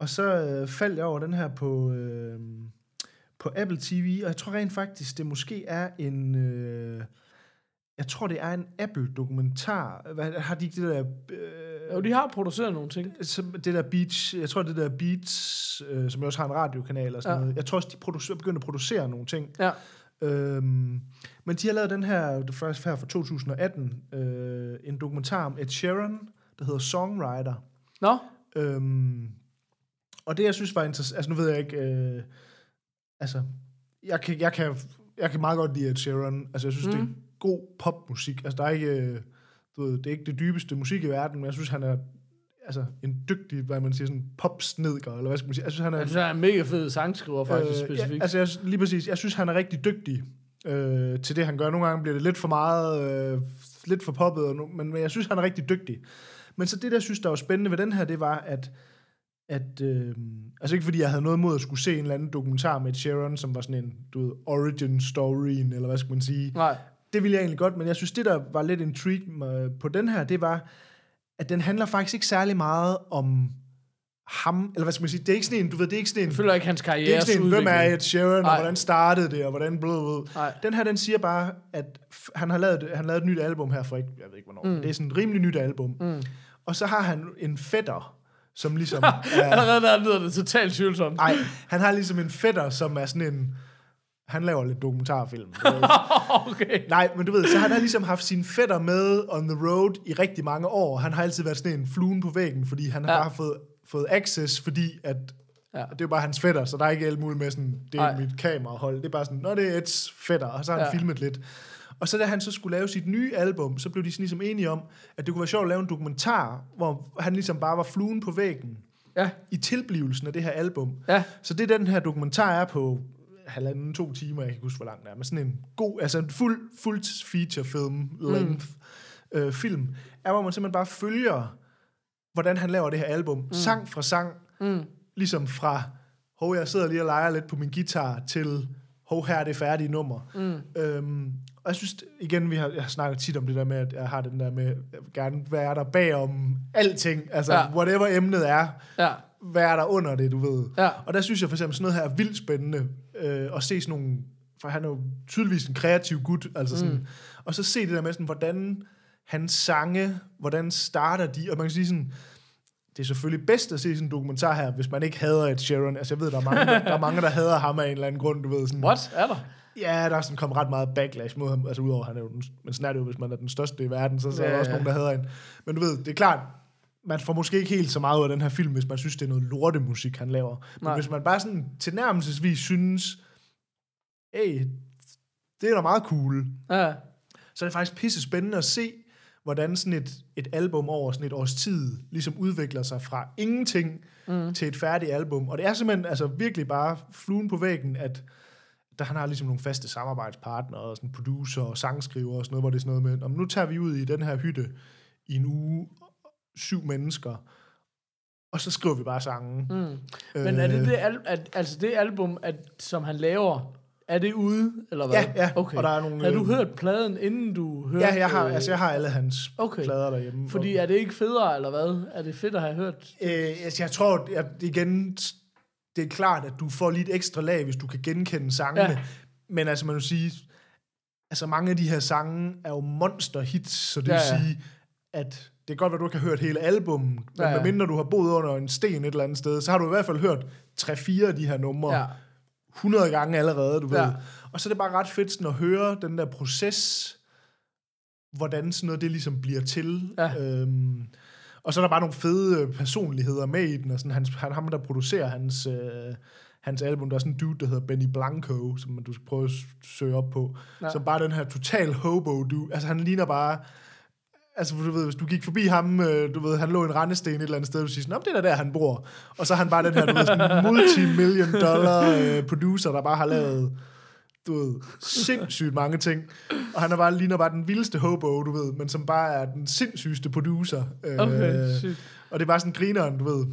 Og så faldt jeg over den her på Apple TV, og jeg tror rent faktisk, det måske er en... jeg tror, det er en Apple-dokumentar. Har de ikke det der... Jo, de har produceret nogle ting. Det der Beats... Jeg tror, det der Beats, som også har en radiokanal og sådan noget. Jeg tror også, de begyndte at producere nogle ting. Ja. Men de har lavet den her, det første her fra 2018, en dokumentar om Ed Sheeran, der hedder Songwriter. Nå? Og det, jeg synes var interessant... Altså, nu ved jeg ikke... Jeg kan meget godt lide Ed Sheeran. Altså, jeg synes, det er god popmusik. Altså, der er ikke... Du ved, det er ikke det dybeste musik i verden, men jeg synes, han er... Altså, en dygtig, hvad man siger, sådan popsnedker, eller hvad skal man sige. Jeg synes, han er en mega fed sangskriver, faktisk, specifikt. Ja, altså, lige præcis. Jeg synes, han er rigtig dygtig til det, han gør. Nogle gange bliver det lidt for meget... lidt for poppet, men jeg synes, han er rigtig dygtig. Men så det, der synes, der var spændende ved den her, det var, at altså ikke fordi jeg havde noget mod at skulle se en eller anden dokumentar med Ed Sheeran, som var sådan en, du ved, origin storyen, eller hvad skal man sige. Nej. Det ville jeg egentlig godt, men jeg synes, det der var lidt intrigue på den her, det var, at den handler faktisk ikke særlig meget om ham, eller hvad skal man sige, det er ikke sådan en, du ved, det er ikke sådan en... Jeg føler ikke hans karriere. Det er ikke sådan en, hvem er Ed Sheeran, og hvordan startede det, og hvordan blev det. Den her, den siger bare, at han lavede et nyt album her for ikke, jeg ved ikke hvornår, det er sådan et rimelig nyt album. Mm. Og så har han en fætter, som ligesom... Allerede der lyder det totalt tvivlsomt. Nej, han har ligesom en fætter, som er sådan en... Han laver lidt dokumentarfilm. Okay. Nej, men du ved, så han har ligesom haft sin fætter med on the road i rigtig mange år. Han har altid været sådan en flue på væggen, fordi han har bare fået access, fordi at... Ja. Det er jo bare hans fætter, så der er ikke alt muligt med sådan... Det er mit kamerahold. Det er bare sådan, nå, det er Eds fætter, og så har han filmet lidt. Og så da han så skulle lave sit nye album, så blev de sådan ligesom enige om, at det kunne være sjovt at lave en dokumentar, hvor han ligesom bare var fluen på væggen i tilblivelsen af det her album. Ja. Så det den her dokumentar er på 1,5-2 timer, jeg kan ikke huske, hvor lang det er, men sådan en god, altså en fuld feature-film, length film, er, hvor man simpelthen bare følger, hvordan han laver det her album, sang fra sang, ligesom fra, jeg sidder lige og leger lidt på min guitar, til, her er det færdige nummer. Mm. Og jeg synes, igen, jeg har snakket tit om det der med, at jeg har den der med, jeg vil gerne være der bagom alting, altså whatever emnet er, være der under det, du ved. Ja. Og der synes jeg for eksempel, sådan noget her er vildt spændende, at se sådan nogle, for han er jo tydeligvis en kreativ gut, altså sådan, og så se det der med sådan, hvordan han sange, hvordan starter de, og man kan sige sådan, det er selvfølgelig bedst at se sådan en dokumentar her, hvis man ikke hader Ed Sheeran. Altså jeg ved, der er mange, der hader ham af en eller anden grund, du ved. Sådan, what? Er der? Ja, der er sådan kommet ret meget backlash mod ham. Altså udover, han er jo, men sådan er det jo, hvis man er den største i verden, så er der også nogen, der hader en. Men du ved, det er klart, man får måske ikke helt så meget ud af den her film, hvis man synes, det er noget lortemusik, han laver. Men hvis man bare sådan tilnærmelsesvis synes, hey, det er da meget cool, så er det faktisk pisse spændende at se, hvordan sådan et album over sådan et års tid ligesom udvikler sig fra ingenting til et færdigt album. Og det er simpelthen altså virkelig bare fluen på væggen, at der han har ligesom nogle faste samarbejdspartnere, og sådan producer og sangskriver og sådan noget, hvor det er sådan noget med, nu tager vi ud i den her hytte i en uge, 7 mennesker, og så skriver vi bare sangen. Men er det det album, som han laver, er det ude, eller hvad? Ja, okay. Og der er nogle... Har du hørt pladen, inden du hørte... Ja, jeg har alle hans plader derhjemme. Fordi er det ikke federe, eller hvad? Er det fedt at have hørt? Jeg tror, det er klart, at du får lidt ekstra lag, hvis du kan genkende sangene. Ja. Men altså, man vil sige... Altså, mange af de her sange er jo monster hits, så det vil sige, at... Det er godt, at du ikke har hørt hele albummet, men medmindre du har boet under en sten et eller andet sted, så har du i hvert fald hørt 3-4 af de her numre 100 gange allerede, du ved. Og så er det bare ret fedt sådan at høre den der proces, hvordan sådan noget det ligesom bliver til. Og så er der bare nogle fede personligheder med i den, og sådan ham der producerer hans album, der er sådan en dude, der hedder Benny Blanco, som du skal prøve at søge op på, som bare den her total hobo-dude. Altså han ligner bare... Altså, du ved, hvis du gik forbi ham, du ved, han lå i en rendesten et eller andet sted, og du siger sådan, det er der, han bor. Og så er han bare den her, du ved, sådan multimillion-dollar producer, der bare har lavet, du ved, sindssygt mange ting. Og han er bare, ligner bare den vildeste hobo, du ved, men som bare er den sindssygeste producer. Og det er bare sådan grineren, du ved.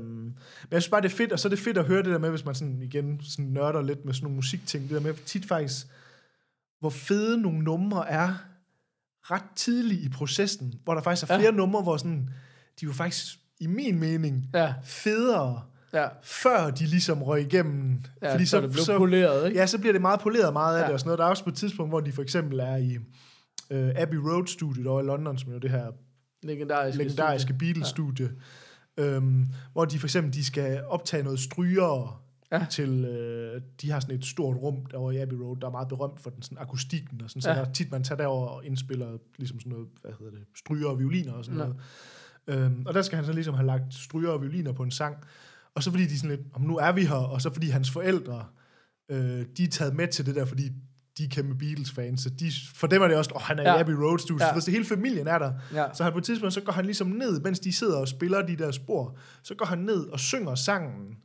Men jeg synes bare, det er fedt, og så er det fedt at høre det der med, hvis man sådan, igen, sådan nørder lidt med sådan nogle musikting, det der med tit faktisk, hvor fede nogle numre er, ret tidlig i processen, hvor der faktisk er flere numre, hvor sådan, de er jo faktisk, i min mening, federe, før de ligesom røg igennem. Ja, fordi så det blev poleret, ikke? Ja, så bliver det meget poleret meget af det og sådan noget. Der er også på et tidspunkt, hvor de for eksempel er i Abbey Road-studiet over i London, som jo det her legendariske Beatles-studie, hvor de for eksempel, de skal optage noget stryger til, de har sådan et stort rum derovre i Abbey Road, der er meget berømt for den sådan akustikken, og sådan, så der tit man tager derover og indspiller ligesom sådan noget, stryger og violiner og sådan noget. Og der skal han så ligesom have lagt stryger og violiner på en sang, og så fordi de sådan lidt, nu er vi her, og så fordi hans forældre, de er taget med til det der, fordi de er kæmpe Beatles-fans, så de, for dem er det også, han er i Abbey Road Studios, hvis det hele familien er der, så han på et tidspunkt, så går han ligesom ned, mens de sidder og spiller de der spor, så går han ned og synger sangen,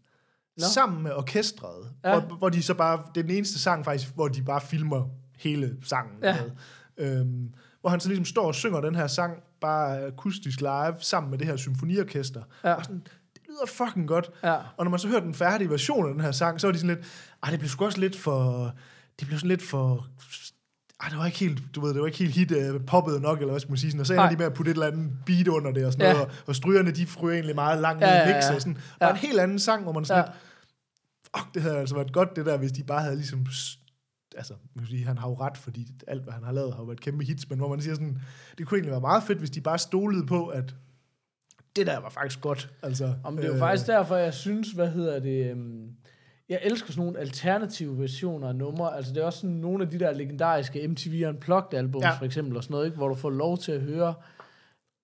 sammen med orkestret, hvor de så bare, det er den eneste sang faktisk, hvor de bare filmer hele sangen med. Hvor han så ligesom står og synger den her sang, bare akustisk live, sammen med det her symfoniorkester. Og sådan, det lyder fucking godt. Og når man så hører den færdige version af den her sang, så var de sådan lidt, det blev sgu også lidt for, det var ikke helt, det var ikke helt hit poppet nok, eller hvad skal man sige, sådan, og så ender de med at putte et eller andet beat under det, og sådan noget, og strygerne, de fryger egentlig meget langt i mix, og sådan, og en helt anden sang, hvor man sådan lidt, fuck, det havde altså været godt, det der, hvis de bare havde ligesom, altså, man kan sige, han har jo ret, fordi alt, hvad han har lavet, har jo været kæmpe hits, men hvor man siger sådan, det kunne egentlig være meget fedt, hvis de bare stolede på, at det der var faktisk godt, altså. Jamen, det er jo faktisk derfor, jeg synes, jeg elsker sådan nogle alternative versioner af numre. Altså, det er også sådan nogle af de der legendariske MTV Unplugged album for eksempel, og sådan noget, ikke? Hvor du får lov til at høre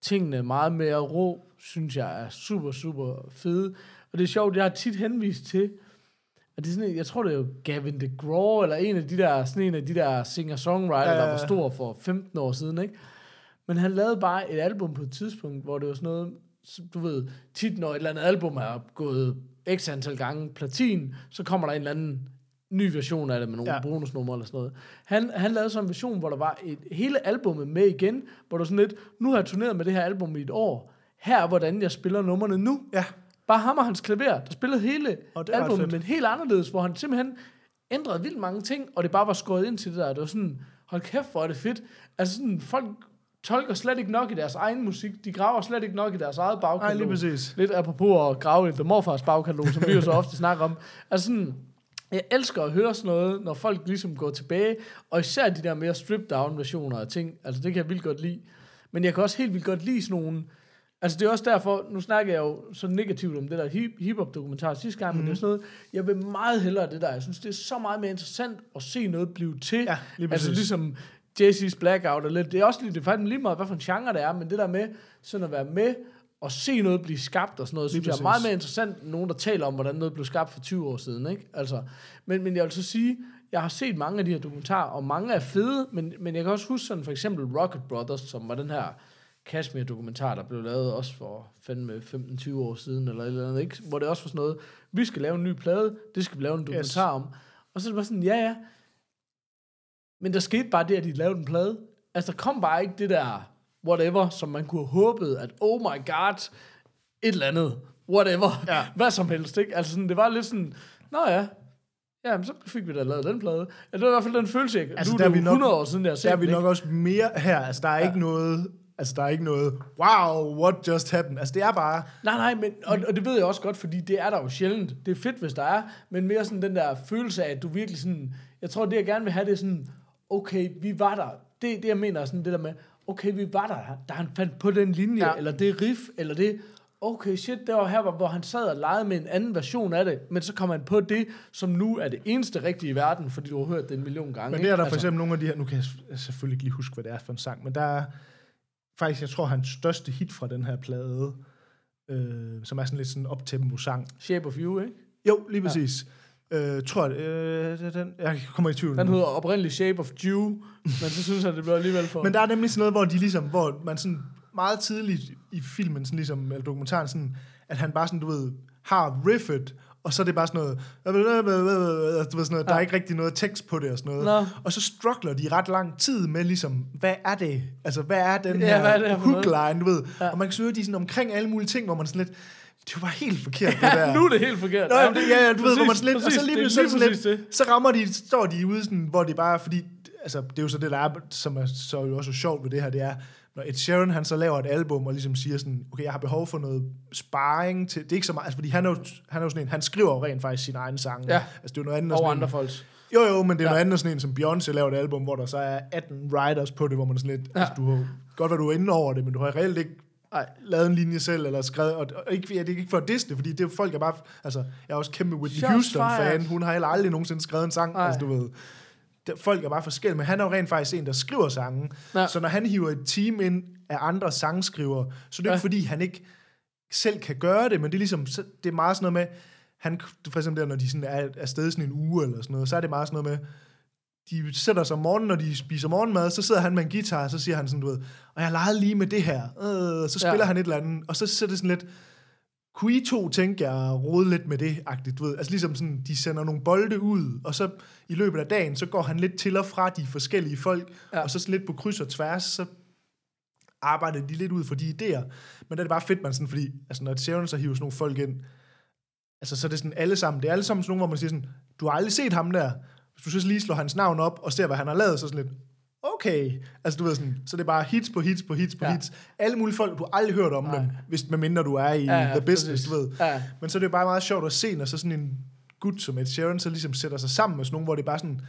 tingene meget mere rå, synes jeg er super, super fede. Og det er sjovt, jeg har tit henvist til, at det er sådan, jeg tror, det er jo Gavin DeGraw, eller en af de der singer-songwriter, der var stor for 15 år siden, ikke? Men han lavede bare et album på et tidspunkt, hvor det var sådan noget, du ved, tit når et eller andet album er gået x antal gange platin, så kommer der en eller anden ny version af det med nogle bonusnummer eller sådan noget. Han lavede sådan en version, hvor der var hele albumet med igen, hvor der sådan lidt, nu har jeg turneret med det her album i et år, her er hvordan jeg spiller numrene nu. Ja. Bare ham og hans klaver, der spillede hele albumet, men helt anderledes, hvor han simpelthen ændrede vildt mange ting, og det bare var skåret ind til det der. Det var sådan, hold kæft, hvor er det fedt. Altså sådan, folk tolker slet ikke nok i deres egen musik. De graver slet ikke nok i deres eget bagkatalog. Nej, lige præcis. Lidt apropos at grave i The Morphars bagkatalog, som vi jo så ofte snakker om. Altså sådan, jeg elsker at høre sådan noget, når folk ligesom går tilbage, og især de der mere stripped-down versioner af ting. Altså det kan jeg vildt godt lide. Men jeg kan også helt vildt godt lide sådan nogle... Altså det er også derfor, nu snakker jeg jo så negativt om det der hip-hop-dokumentar sidste gang, men det er sådan noget, jeg vil meget hellere det der. Jeg synes, det er så meget mere interessant at se noget blive til. Ja, lige præcis. Altså ligesom... Jay-Z's Blackout og lidt. Det er også lidt, det er fandme lige meget, hvad for en genre det er, men det der med sådan at være med og se noget blive skabt og sådan noget, synes jeg er meget mere interessant end nogen, der taler om, hvordan noget blev skabt for 20 år siden, ikke? Altså, men jeg vil så sige, jeg har set mange af de her dokumentarer, og mange er fede, men jeg kan også huske sådan for eksempel Rocket Brothers, som var den her Kashmir-dokumentar, der blev lavet også for fandme 15-20 år siden, eller andet, ikke? Hvor det også var sådan noget, vi skal lave en ny plade, det skal vi lave en dokumentar om. Og så er det bare sådan, ja. Men der skete bare det, at de lavede en plade. Altså, der kom bare ikke det der whatever, som man kunne have håbet, at oh my god, et eller andet, whatever, ja. Hvad som helst, ikke? Altså, sådan, det var lidt sådan, nå ja, jamen, så fik vi da lavet den plade. Ja, det var i hvert fald den følelse, jeg... Altså, nu er det 100 år siden, jeg har set. Der er vi nok også mere her, altså, der er ikke noget... Altså, der er ikke noget, wow, what just happened? Altså, det er bare... Nej, men, og det ved jeg også godt, fordi det er der jo sjældent. Det er fedt, hvis der er, men mere sådan den der følelse af, at du virkelig sådan... Jeg tror, det jeg gerne vil have, det er sådan, okay, vi var der. Det jeg mener sådan det der med, okay, vi var der han fandt på den linje, ja. Eller det riff, eller det... Okay, shit, det var her, hvor han sad og legede med en anden version af det, men så kom han på det, som nu er det eneste rigtige i verden, fordi du har hørt det 1 million gange. Men det er der for eksempel nogle af de her... Nu kan jeg selvfølgelig ikke lige huske, hvad det er for en sang, men der er... Faktisk, jeg tror, hans største hit fra den her plade, som er sådan lidt sådan optempo-sang. Shape of You, ikke? Jo, lige præcis. Ja. Det er den. Jeg kommer i tvivl. Den hedder oprindeligt Shape of You, men så synes jeg, det bliver alligevel for... Men der er nemlig sådan noget, hvor de ligesom, hvor man sådan meget tidligt i filmen, sådan ligesom, eller dokumentaren, sådan, at han bare sådan, du ved, har riffet, og så er det bare sådan noget, du ved, sådan noget, der er ikke rigtig noget tekst på det og sådan noget. No. Og så struggler de ret lang tid med ligesom, hvad er det? Altså, hvad er den her hookline, du ved? Ja. Og man kan søge de sådan omkring alle mulige ting, hvor man sådan lidt, det var helt forkert, det der. Nu er det helt forkert. Nå, jamen, ja, du præcis, ved, hvor man sådan lidt, præcis, og så lige lidt, så rammer de, står de ude sådan, hvor det bare, fordi, altså, det er jo så det, der er, som er så jo også sjovt ved det her, det er, når Ed Sheeran, han så laver et album, og ligesom siger sådan, okay, jeg har behov for noget sparring til, det er ikke så meget, altså, fordi han er jo sådan en, han skriver jo rent faktisk sin egen sang, ja. Altså, det er jo noget andet, over andre folks. Jo, men det er noget andet sådan en, som Beyoncé laver et album, hvor der så er 18 writers på det, hvor man sådan lidt, altså, du har godt været, du er inde over det, men du har reelt ikke lavet en linje selv, eller skrevet, og ikke, ja, det er ikke for at disse det, fordi det folk er bare, altså, jeg er også kæmpe Whitney Houston-fan, hun har heller aldrig nogensinde skrevet en sang, altså, du ved. Folk er bare forskellige, men han er jo rent faktisk en, der skriver sangen. Ja. Så når han hiver et team ind af andre sangskrivere, så det er ikke fordi, han ikke selv kan gøre det, men det er ligesom, det er meget sådan noget med, han, for eksempel der, når de sådan er afsted sådan en uge eller sådan noget, så er det meget sådan noget med, de sætter sig om morgenen, når de spiser morgenmad, så sidder han med en guitar, og så siger han sådan, du ved, og jeg legede lige med det her, så spiller han et eller andet, og så sætter det sådan lidt, kunne I to tænke jer at rode lidt med det-agtigt, du ved? Altså ligesom sådan, de sender nogle bolde ud, og så i løbet af dagen, så går han lidt til og fra de forskellige folk, og så sådan lidt på kryds og tværs, så arbejder de lidt ud for de idéer. Men det er bare fedt, man sådan, fordi altså, når Sharon så hiver sådan nogle folk ind, altså så er det sådan alle sammen, det er alle sammen sådan nogle, hvor man siger sådan, du har aldrig set ham der, hvis du så lige slår hans navn op, og ser, hvad han har lavet, så sådan lidt, okay, altså du ved sådan, så det er bare hits på hits på hits på hits. Alle mulige folk, du har aldrig hørt om dem, hvis, medmindre du er i the business, du ved. Ja. Men så er det jo bare meget sjovt at se, når så sådan en gut som Ed Sheeran, så ligesom sætter sig sammen med sådan nogen, hvor det er bare sådan,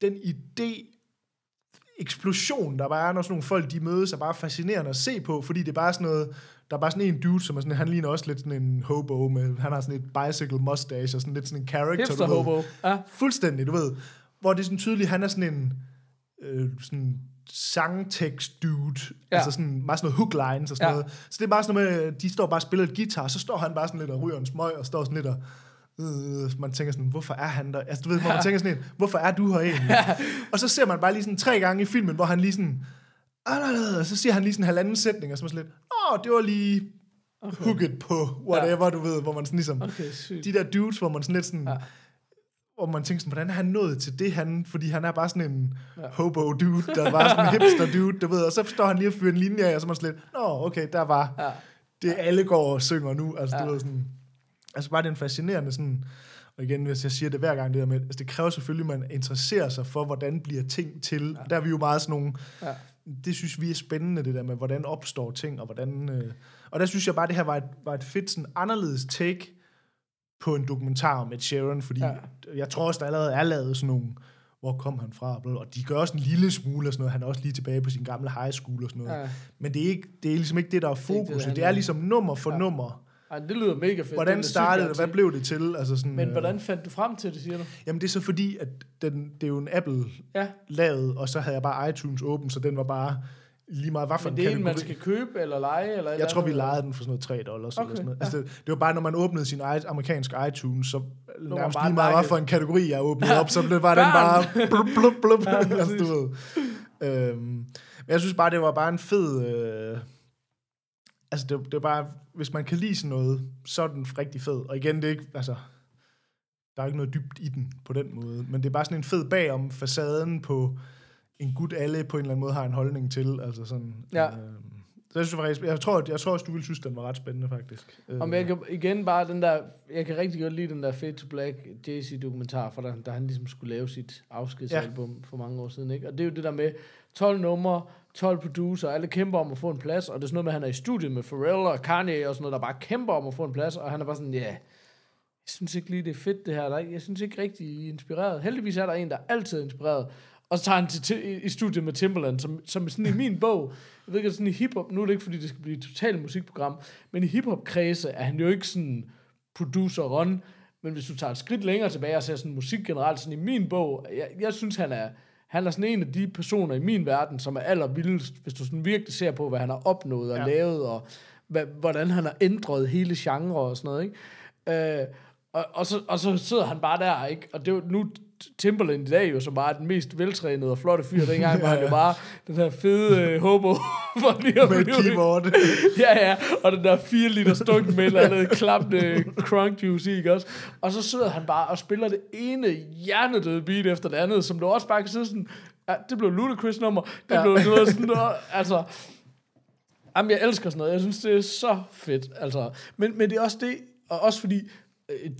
den idé-eksplosion, der bare er, når sådan nogle folk, de mødes, er bare fascinerende at se på, fordi det er bare sådan noget, der er bare sådan en dude, som er sådan, han ligner også lidt sådan en hobo, med, han har sådan et bicycle mustache, og sådan lidt sådan en character, hipster hobo. Ja. Fuldstændig, du ved. Hvor det er sådan tydeligt, han er sådan en... sådan sangtekst dude, altså sådan meget sådan noget hooklines og sådan noget, så det er bare sådan noget med, de står bare og spiller et guitar, så står han bare sådan lidt og ryger en smøg og står sådan lidt og man tænker sådan, hvorfor er han der, altså du ved, hvor man tænker sådan lidt, hvorfor er du her egentlig, og så ser man bare lige sådan 3 gange i filmen, hvor han lige sådan, og så siger han lige sådan en halvanden sætning, og så sådan lidt, det var lige hooket på whatever, du ved, hvor man sådan ligesom, de der dudes, hvor man sådan lidt sådan, og man tænker sådan, hvordan er han nået til det, han, fordi han er bare sådan en hobo-dude, der var sådan en hipster-dude, du ved, og så står han lige og fyrer en linje af, og så er man sådan lidt, okay, der var det, alle går og synger nu, altså du ved sådan, altså bare den fascinerende sådan, og igen, hvis jeg siger det hver gang, det der med, altså det kræver selvfølgelig, at man interesserer sig for, hvordan bliver ting til, der er vi jo meget sådan nogle, det synes vi er spændende, det der med, hvordan opstår ting, og hvordan, og der synes jeg bare, det her var et fedt, sådan anderledes take, på en dokumentar om Ed Sheeran, fordi jeg tror også, der allerede er lavet sådan nogle, hvor kom han fra, og de gør også en lille smule og sådan noget, han er også lige tilbage på sin gamle high school og sådan noget, men det er ligesom ikke det, der er fokuset, det er ligesom nummer for nummer, Ej, det lyder mega fedt. Hvordan startede det? Hvad blev det til? Altså sådan, men hvordan fandt du frem til det, siger du? Jamen, det er så fordi, at det er jo en Apple-lavet, og så havde jeg bare iTunes åben, så den var bare lige meget, hvad for en kategori. Men det er en, man skal købe eller lege? Eller jeg tror, vi legede den for sådan noget $3. Okay, eller sådan noget. Altså, det var bare, når man åbnede sin amerikanske iTunes, så nærmest lige meget, hvad for en kategori jeg åbnede op, så blev bare den bare blub, blub, blub. Ja, altså, du ved. Men jeg synes bare, det var bare en fed... altså, det er bare, hvis man kan lide sådan noget, så er den rigtig fed. Og igen, det er ikke, altså, der er ikke noget dybt i den på den måde. Men det er bare sådan en fed bagom facaden på en gut, alle på en eller anden måde har en holdning til. Altså sådan. Ja. Så jeg synes faktisk, jeg tror også, du ville synes, den var ret spændende, faktisk. Om jeg kan, igen bare den der, jeg kan rigtig godt lide den der Fade to Black Jay-Z-dokumentar, for der han ligesom skulle lave sit afskedsalbum for mange år siden, ikke? Og det er jo det der med 12 numre, 12 producer, alle kæmper om at få en plads, og det er sådan noget med, han er i studiet med Pharrell og Kanye og sådan noget, der bare kæmper om at få en plads, og han er bare sådan, jeg synes ikke lige, det er fedt det her, der. Jeg synes ikke rigtig inspireret. Heldigvis er der en, der altid er inspireret, og så tager han i studiet med Timberland, som sådan i min bog, jeg ved ikke, sådan i hiphop, nu er det ikke, fordi det skal blive et totalt musikprogram, men i hiphop-kredse er han jo ikke sådan producer-run, men hvis du tager et skridt længere tilbage og ser sådan musik generelt, sådan i min bog, jeg synes, han er sådan en af de personer i min verden, som er allervildest, hvis du sådan virkelig ser på, hvad han har opnået og lavet, og hvordan han har ændret hele genre og sådan noget, ikke? Og så sidder han bare der, ikke? Og det er jo nu... Timberland i dag jo, som bare den mest veltrænede og flotte fyr, dengang var han jo bare den her fede hobo for lige at med keyboard. ja, og den der 4 liter stunk med eller andet klappende crunk juice, ikke også? Og så sidder han bare og spiller det ene hjernedøde beat efter det andet, som du også bare kan sidde sådan, ja, det blev Ludacris nummer, det blev noget sådan noget, altså... Jamen, jeg elsker sådan noget, jeg synes, det er så fedt, altså. Men det er også det, og også fordi...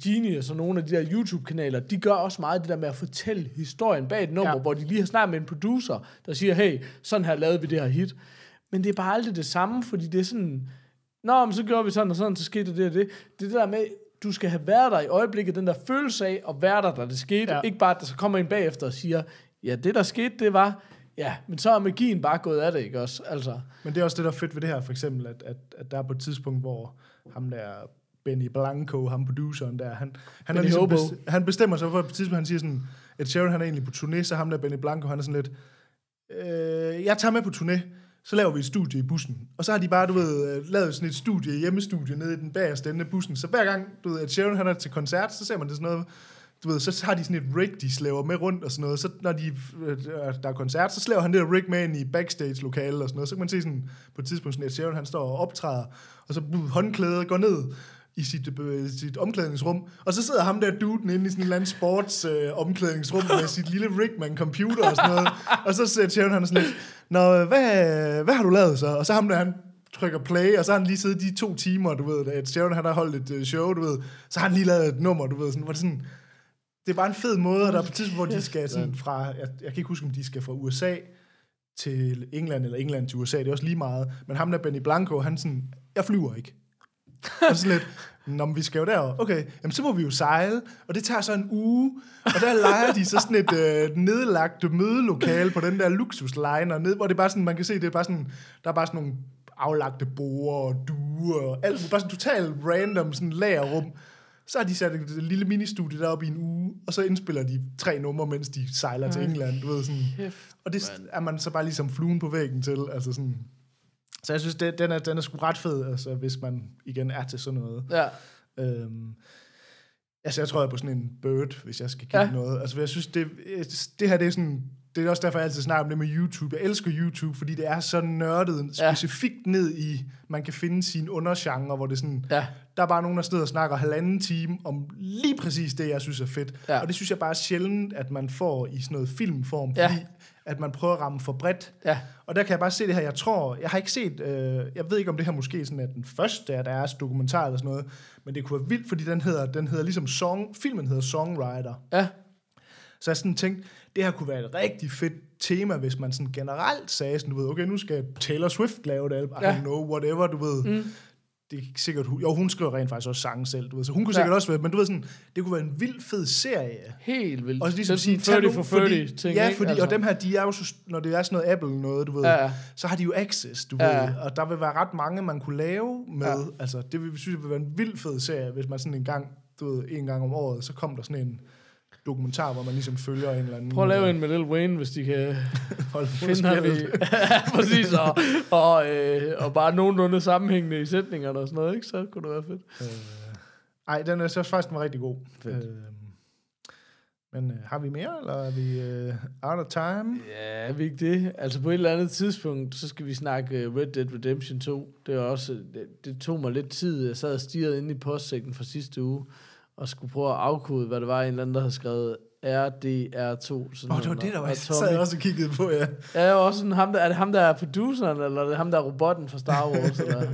Genius og nogle af de der YouTube-kanaler, de gør også meget det der med at fortælle historien bag et nummer, hvor de lige har snakket med en producer, der siger, hey, sådan her lavede vi det her hit. Men det er bare aldrig det samme, fordi det er sådan, nå, men så gør vi sådan og sådan, så skete det og det. Det er det der med, du skal have været der i øjeblikket, den der følelse af at være der, da det skete. Ja. Ikke bare, at der så kommer en bagefter og siger, ja, det der skete, det var... Ja, men så er magien bare gået af det, ikke også? Altså. Men det er også det, der er fedt ved det her, for eksempel, at der er på et tidspunkt, hvor ham der... Benny Blanco, ham produceren der, han, er ligesom han bestemmer sig for, at tidspunkt, han siger sådan, Ed Sheeran, han er egentlig på turné, så ham der Benny Blanco, han er sådan lidt, jeg tager med på turné, så laver vi et studie i bussen. Og så har de bare, du ved, lavet sådan et studie, hjemmestudie, nede i den bagerste ende af bussen. Så hver gang, du ved, Ed Sheeran, han er til koncert, så ser man det sådan noget, du ved, så har de sådan et rig, de slæver med rundt og sådan noget. Så når der er koncert, så slæver han det rig med ind i backstage-lokalet og sådan noget. Så kan man se sådan, på et tidspunkt, sådan Ed Sheeran, han står og optræder, og så håndklædet går ned i sit omklædningsrum, og så sidder ham der duden inde i sådan en eller anden sports omklædningsrum med sit lille Rickman-computer og sådan noget, og så siger Sharon, han sådan lidt, nå, hvad har du lavet så? Og så ham der, han trykker play, og så har han lige siddet de 2 timer, du ved, at Sharon, han har holdt et show, du ved, så har han lige lavet et nummer, du ved, sådan, hvor det sådan, det er bare en fed måde, og der er på et tidspunkt, hvor de skal sådan fra, jeg kan ikke huske, om de skal fra USA til England, eller England til USA, det er også lige meget, men ham der Benny Blanco, han sådan, jeg flyver ikke. Og så lidt, nå, vi skal jo derover. Okay, jamen, så må vi jo sejle, og det tager så en uge, og der leger de så sådan et nedlagt mødelokale på den der luksusliner ned, hvor det er bare sådan, man kan se, det er bare sådan, der er bare sådan nogle aflagte borde og duer og alt, bare sådan totalt random sådan lagerrum. Så har de sat et lille ministudie deroppe i en uge, og så indspiller de 3 numre, mens de sejler til England, du ved sådan. Og det er man så bare ligesom fluen på væggen til, altså sådan. Så jeg synes, den er sgu ret fed, altså, hvis man igen er til sådan noget. Ja. Altså, jeg tror, jeg er på sådan en bird, hvis jeg skal kigge noget. Altså, jeg synes, det her, det er sådan... Det er også derfor, jeg altid snakker om det med YouTube. Jeg elsker YouTube, fordi det er så nørdet specifikt ned i... Man kan finde sine undergenre, hvor det sådan... Ja. Der er bare nogen, der sidder og snakker 1,5 time om lige præcis det, jeg synes er fedt. Ja. Og det synes jeg bare er sjældent, at man får i sådan noget filmform, fordi... at man prøver at ramme for bredt. Ja. Og der kan jeg bare se det her, jeg tror, jeg har ikke set, jeg ved ikke, om det her måske sådan er den første af deres dokumentar eller sådan noget, men det kunne være vildt, fordi den hedder ligesom filmen hedder Songwriter. Ja. Så jeg sådan tænkte, det her kunne være et rigtig fedt tema, hvis man sådan generelt sagde sådan, du ved, okay, nu skal Taylor Swift lave det, I don't know, whatever, du ved. det er sikkert, jo, hun skriver rent faktisk også sange selv, du ved, så hun kunne sikkert også være, men du ved sådan, det kunne være en vild fed serie. Helt vildt. Og så ligesom sige, 30 for 30 fordi, ting, ja, fordi, altså. Og dem her, de er jo så, når det er sådan noget Apple noget, du ved, så har de jo access, du ved, og der vil være ret mange, man kunne lave med, altså, det vil, synes jeg vil være en vild fed serie, hvis man sådan en gang, du ved, en gang om året, så kom der sådan en dokumentar, hvor man ligesom følger en eller anden... Prøv at lave en med Lil Wayne, hvis de kan finde ham i... Præcis, og bare nogenlunde sammenhængende i sætningerne og sådan noget, ikke? Så kunne det være fedt. Ej, den er så faktisk var rigtig god. Men har vi mere, eller er vi out of time? Ja, er vi ikke det? Altså på et eller andet tidspunkt, så skal vi snakke Red Dead Redemption 2. Det var også... Det tog mig lidt tid. Jeg sad og stirrede inde i postsækken fra sidste uge, og skulle prøve at afkode, hvad det var, en eller anden, der havde skrevet RDR2. Det var det, der var jeg også kiggede på, ja. Ja, jeg var også sådan, er det ham, der er produceren, eller er det ham, der er robotten fra Star Wars? Eller?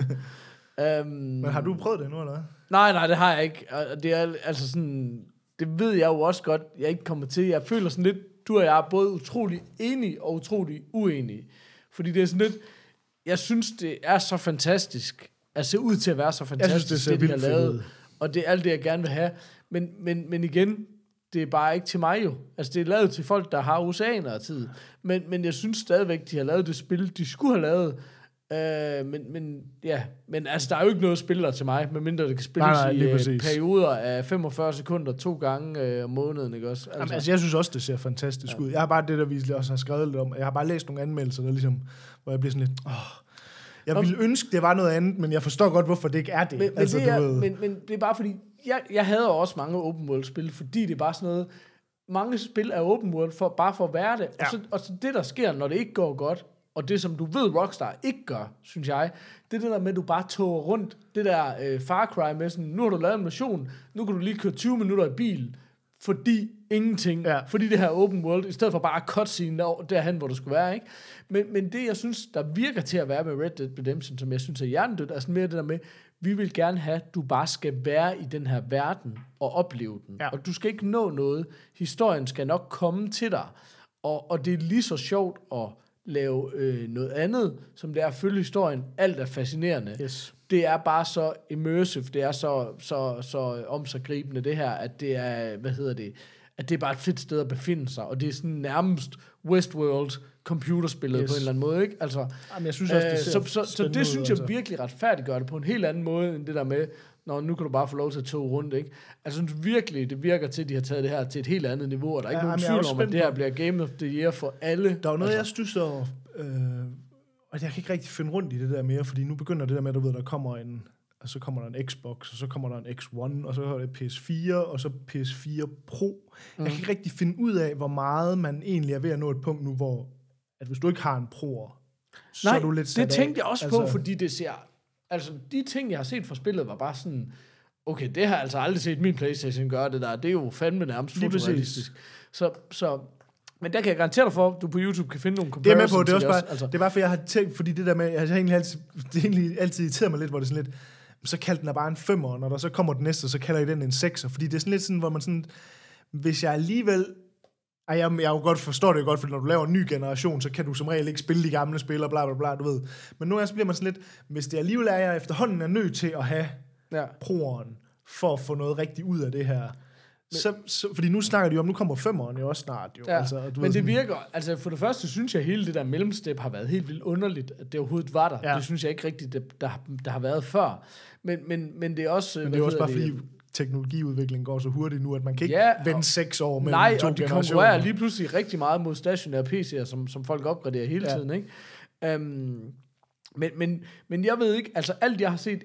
Men har du prøvet det nu, eller hvad? Nej, det har jeg ikke. Det er altså sådan, det ved jeg jo også godt, jeg ikke kommer til. Jeg føler sådan lidt, du og jeg er både utrolig enige og utrolig uenige. Fordi det er sådan lidt, jeg synes, det er så fantastisk, at se ud til at være så fantastisk, jeg synes, det har lavet. Og det er alt det, jeg gerne vil have. Men igen, det er bare ikke til mig jo. Altså, det er lavet til folk, der har oceaner af tid. Men jeg synes stadigvæk, de har lavet det spil, de skulle have lavet. Men altså, der er jo ikke noget spiller til mig, medmindre det kan spilles i perioder af 45 sekunder 2 gange om måneden, ikke også? Altså, jeg synes også, det ser fantastisk ud. Jeg har bare det, der vi også har skrevet lidt om. Jeg har bare læst nogle anmeldelser, der ligesom, hvor jeg bliver sådan lidt... Jeg ville ønske, det var noget andet, men jeg forstår godt, hvorfor det ikke er det. Men det er bare fordi, jeg hader også mange open world-spil, fordi det er bare sådan noget, mange spil er open world, bare for at være det. Ja. Og så det, der sker, når det ikke går godt, og det, som du ved, Rockstar ikke gør, synes jeg, det er det der med, at du bare tåger rundt, det der Far Cry med sådan, nu har du lavet en mission, nu kan du lige køre 20 minutter i bil, fordi ingenting, fordi det her open world, i stedet for bare cutscene derhen, hvor du skulle være, ikke? Men det, jeg synes, der virker til at være med Red Dead Redemption, som jeg synes er hjernedødt, er sådan mere det der med, vi vil gerne have, at du bare skal være i den her verden og opleve den, og du skal ikke nå noget, historien skal nok komme til dig, og det er lige så sjovt at lave noget andet, som det er at følge historien, alt er fascinerende. Yes. Det er bare så immersive, det er så omsaggribende det her, at det er, at det er bare et fedt sted at befinde sig, og det er sådan nærmest Westworld computerspillet på en eller anden måde, ikke? Altså, jamen, jeg synes også, det så det synes jeg virkelig retfærdiggør det på en helt anden måde, end det der med, nu kan du bare få lov til at tog rundt, ikke? Altså, jeg synes virkelig, det virker til, at de har taget det her til et helt andet niveau, og der er ikke nogen tvivl om, at det her bliver Game of the Year for alle. Der er noget, jeg synes over, og jeg kan ikke rigtig finde rundt i det der mere, fordi nu begynder det der med, at du ved, der kommer en... Og så kommer der en Xbox, og så kommer der en X1, og så kommer der PS4, og så PS4 Pro. Jeg kan ikke rigtig finde ud af, hvor meget man egentlig er ved at nå et punkt nu, hvor at hvis du ikke har en Pro'er, så er du lidt sat af. Det tænkte jeg også på, fordi det ser... Altså, de ting, jeg har set fra spillet, var bare sådan... Okay, det har jeg altså aldrig set min PlayStation gøre det der. Det er jo fandme nærmest fotorealistisk. Så men der kan jeg garantere dig for, at du på YouTube kan finde nogle comparisons. Det er med på, det er også bare... Altså. Det er bare, for jeg har tænkt... Fordi det der med... Jeg har egentlig altid irriteret mig lidt, hvor det sådan lidt... så kalder den er bare en 5'er, og når der så kommer den næste, så kalder I den en 6'er, fordi det er sådan lidt sådan, hvor man sådan, hvis jeg alligevel, jeg jo godt forstår det godt, for når du laver en ny generation, så kan du som regel ikke spille de gamle spil, og bla bla bla, du ved, men nu bliver man sådan lidt, hvis det alligevel er, jeg efterhånden er nødt til at have proeren, for at få noget rigtigt ud af det her, fordi nu snakker de om, nu kommer 5'eren jo også snart. Jo. Ja, altså, men det virker, altså for det første synes jeg, at hele det der mellemstep har været helt vildt underligt, at det overhovedet var der. Ja. Det synes jeg ikke rigtigt, der har været før. Men det er også... Men det er også bare fordi teknologiudviklingen går så hurtigt nu, at man kan ikke vende 6 år mellem to generationer. Nej, og de konkurrerer lige pludselig rigtig meget mod stationære PC'er, som folk opgraderer hele tiden, ikke? Men jeg ved ikke, altså alt jeg har set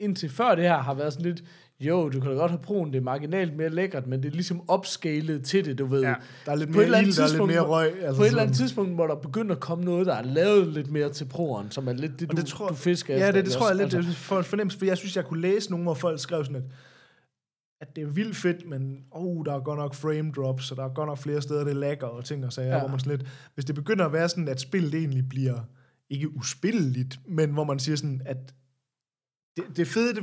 indtil før det her, har været sådan lidt... Jo, du kan da godt have proen, det er marginalt mere lækkert, men det er ligesom opscalet til det, du ved. Ja, der er lidt mere ild, der er lidt mere røg. Altså på et eller andet tidspunkt, hvor der begynder at komme noget, der er lavet lidt mere til proen, som er lidt det, du fisker efter. Ja, det tror jeg lidt for fornemmelse, for jeg synes, jeg kunne læse nogle, hvor folk skrev sådan, at det er vildt fedt, men der er godt nok frame drops, og der er godt nok flere steder, det lagger og ting og sager, hvor man sådan lidt, hvis det begynder at være sådan, at spillet egentlig bliver ikke uspilleligt, men hvor man siger sådan, at det fede,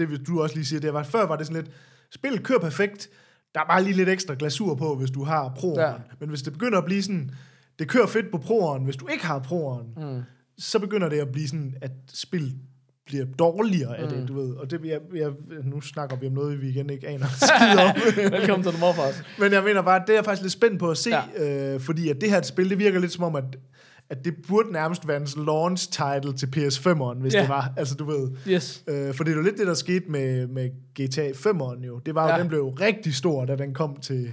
det du også lige siger, det var, at før var det sådan lidt, spillet kører perfekt, der er bare lige lidt ekstra glasur på, hvis du har proeren. Ja. Men hvis det begynder at blive sådan, det kører fedt på proeren, hvis du ikke har proeren, så begynder det at blive sådan, at spillet bliver dårligere af det, du ved. Og det, jeg, nu snakker vi om noget, vi igen ikke aner skid om. Velkommen til The Morphars. Men jeg mener bare, det er jeg faktisk lidt spændt på at se, fordi at det her spil, det virker lidt som om, at det burde nærmest være en launch title til PS5'eren, hvis det var, altså du ved. Yes. For det er jo lidt det, der skete med GTA 5'eren jo. Det var jo, den blev jo rigtig stor, da den kom til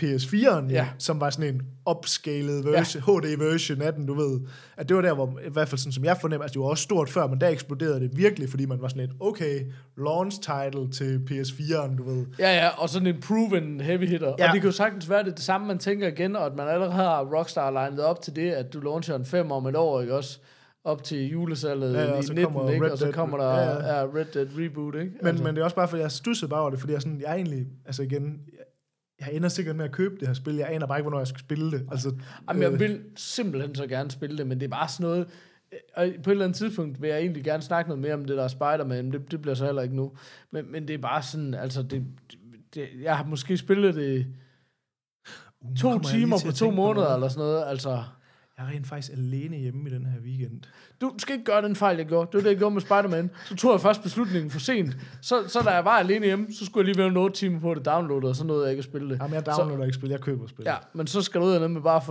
PS4'eren, som var sådan en upscaled version, HD-version af den, du ved. At det var der, hvor i hvert fald sådan, som jeg fornemmer, altså det var også stort før, men der eksploderede det virkelig, fordi man var sådan et, okay, launch title til PS4'eren, du ved. Ja, og sådan en proven heavy hitter. Ja. Og det kan jo sagtens være, det samme, man tænker igen, og at man allerede har Rockstar-linet op til det, at du launcher en 5 om et år, ikke også? Op til julesalget i 19, ikke? Og så kommer der Red Dead Reboot, ikke? Men det er også bare, fordi jeg stussede bare over det, fordi jeg sådan, jeg egentlig, altså igen... Jeg ender sikkert med at købe det her spil. Jeg aner bare ikke, hvornår jeg skal spille det. Altså, jamen, jeg vil simpelthen så gerne spille det, men det er bare sådan noget... Og på et eller andet tidspunkt vil jeg egentlig gerne snakke noget mere om det der Spider-Man. Det bliver så heller ikke nu. Men det er bare sådan... Altså, jeg har måske spillet det 2 timer på 2 måneder eller sådan noget. Altså... Jeg er rent faktisk alene hjemme i den her weekend. Du skal ikke gøre den fejl, jeg gjorde. Det var det, jeg gjorde med Spider-Man. Så tog jeg først beslutningen for sent. Så da jeg var alene hjemme, så skulle jeg lige være nogle 8 timer på det downloadet, og så nåede jeg ikke at spille det. Jamen, jeg downloader ikke spil, jeg køber spil. Ja, men så skal du ud af med bare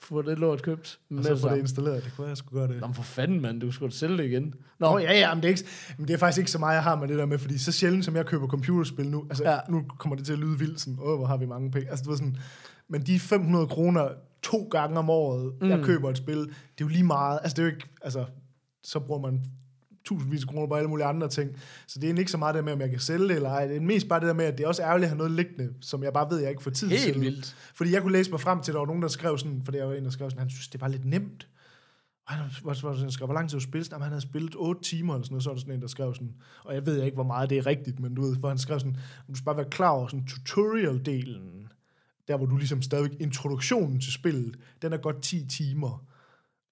få det lort købt. Og så få det installeret. Det kunne jeg sgu gøre det. Nå, for fanden, mand. Du skulle sælge det igen. Nå, ja, men det er faktisk ikke så meget, jeg har med det der med, fordi så sjældent, som jeg køber computerspil nu, altså nu kommer det til at lyde vildt, sådan, hvor har vi mange penge. Altså, det var sådan, men de 500 kroner 2 gange om året, jeg køber et spil, det er jo lige meget, altså det er jo ikke, altså så bruger man tusindvis af kroner på alle mulige andre ting, så det er ikke så meget det med, om jeg kan sælge det eller ej, det er mest bare det der med, at det er også ærgerligt at have noget liggende, som jeg bare ved, jeg ikke får tid til. Helt vildt. Fordi jeg kunne læse mig frem til, at der var nogen, der skrev sådan, for der var en, der skrev sådan, han synes, det var lidt nemt. Hvor lang tid du spillede? Han havde spillet 8 timer eller sådan noget, så var der sådan en, der skrev sådan, og jeg ved ikke, hvor meget det er rigtigt, men du ved, for han skrev sådan, du skal bare være klar over sådan tutorial-delen, der hvor du ligesom stadigvæk introduktionen til spillet, den er godt 10 timer.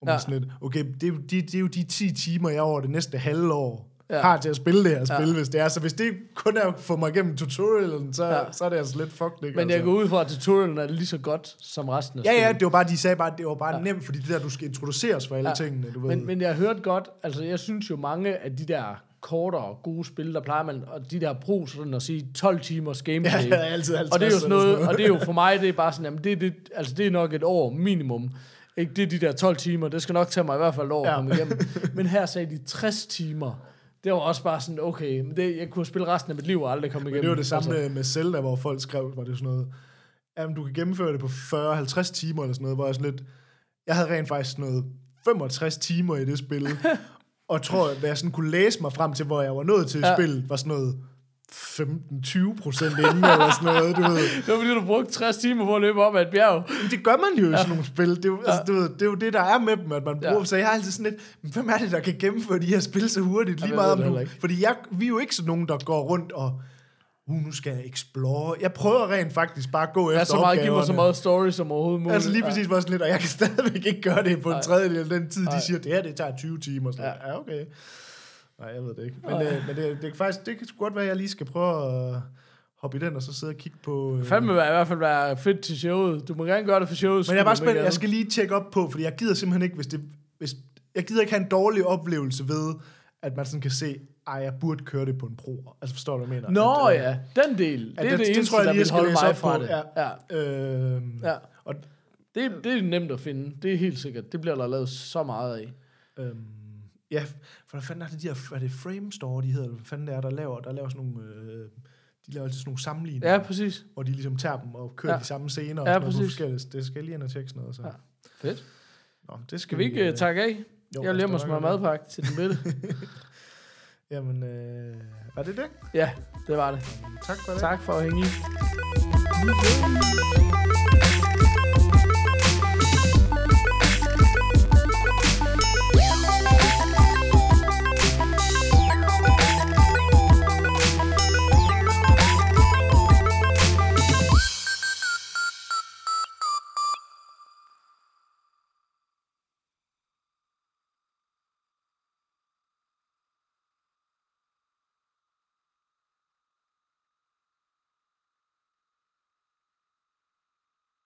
Og man sådan lidt, okay, det er jo de 10 timer, jeg over det næste halve år har til at spille det her spil, hvis det er. Så hvis det kun er at få mig igennem tutorialen, så er det altså lidt fucked, ikke? Men jeg går ud fra, at tutorialen er lige så godt som resten af spillet. Ja, det var bare, de sagde bare, at det var bare nemt, fordi det der, du skal introduceres for alle tingene, du ved. Men jeg hørte godt, altså jeg synes jo mange af de der kortere og gode spil, der plejer man, og de der brug sådan at sige 12 timers gameplay. Ja, altid 50, og det er jo sådan noget, og det er jo for mig, det er bare sådan, jamen det er nok et år minimum. Ikke det er de der 12 timer, det skal nok tage mig i hvert fald et år at komme igennem. Men her sagde de 60 timer. Det var også bare sådan, okay, men det, jeg kunne spille resten af mit liv og aldrig komme igennem. Men det var det samme med Zelda, hvor folk skrev, var det sådan noget, jamen du kan gennemføre det på 40-50 timer eller sådan noget, hvor jeg sådan lidt, jeg havde rent faktisk sådan noget 65 timer i det spil, og tror, at jeg sådan kunne læse mig frem til, hvor jeg var nået til at spille, var sådan noget 15-20% inden, eller sådan noget, du ved. Det var fordi, du brugte 60 timer på at løbe op ad et bjerg. Men det gør man jo i sådan nogle spil. Det er jo, altså, du ved, det er jo det, der er med dem, at man bruger. Så jeg har altid sådan lidt, hvem er det, der kan gennemføre de her spil så hurtigt? Lige meget om nu. Fordi vi er jo ikke sådan nogen, der går rundt og nu skal jeg explore. Jeg prøver rent faktisk bare at gå efter opgaverne. Giv mig så meget story som overhovedet muligt. Altså lige præcis var sådan lidt, og jeg kan stadigvæk ikke gøre det på en tredjedel af den tid, de siger, det her, det tager 20 timer. Så ja, okay. Nej, jeg ved det ikke. Men det kan faktisk, det kan godt være, jeg lige skal prøve at hoppe i den, og så sidde og kigge på... Fandme i hvert fald være fedt til showet. Du må gerne gøre det for showet. Men jeg er bare spændt, jeg skal lige tjekke op på, fordi jeg gider simpelthen ikke, jeg gider ikke have en dårlig oplevelse ved, at man sådan kan se, jeg burde køre det på en pro. Altså forstår du, hvad jeg mener? Nå at, den del. Det er det eneste, tror jeg, der vil holde mig fra det. Og det er nemt at finde. Det er helt sikkert. Det bliver der lavet så meget af. For der fanden er det de her, er det Frame Store, de hedder, hvad fanden det er, der laver sådan nogle, de laver altid sådan nogle sammenligninger. Ja, præcis. Hvor de ligesom tager dem og kører de samme scener. Ja, præcis. Det skal lige ind og tjekke sådan noget. Så. Ja. Fedt. Nå, det skal vi ikke takke af? Jo, jeg læmmer mig madpakke til den midte. Jamen, var det det? Ja, det var det. Tak for det. Tak for at hænge i.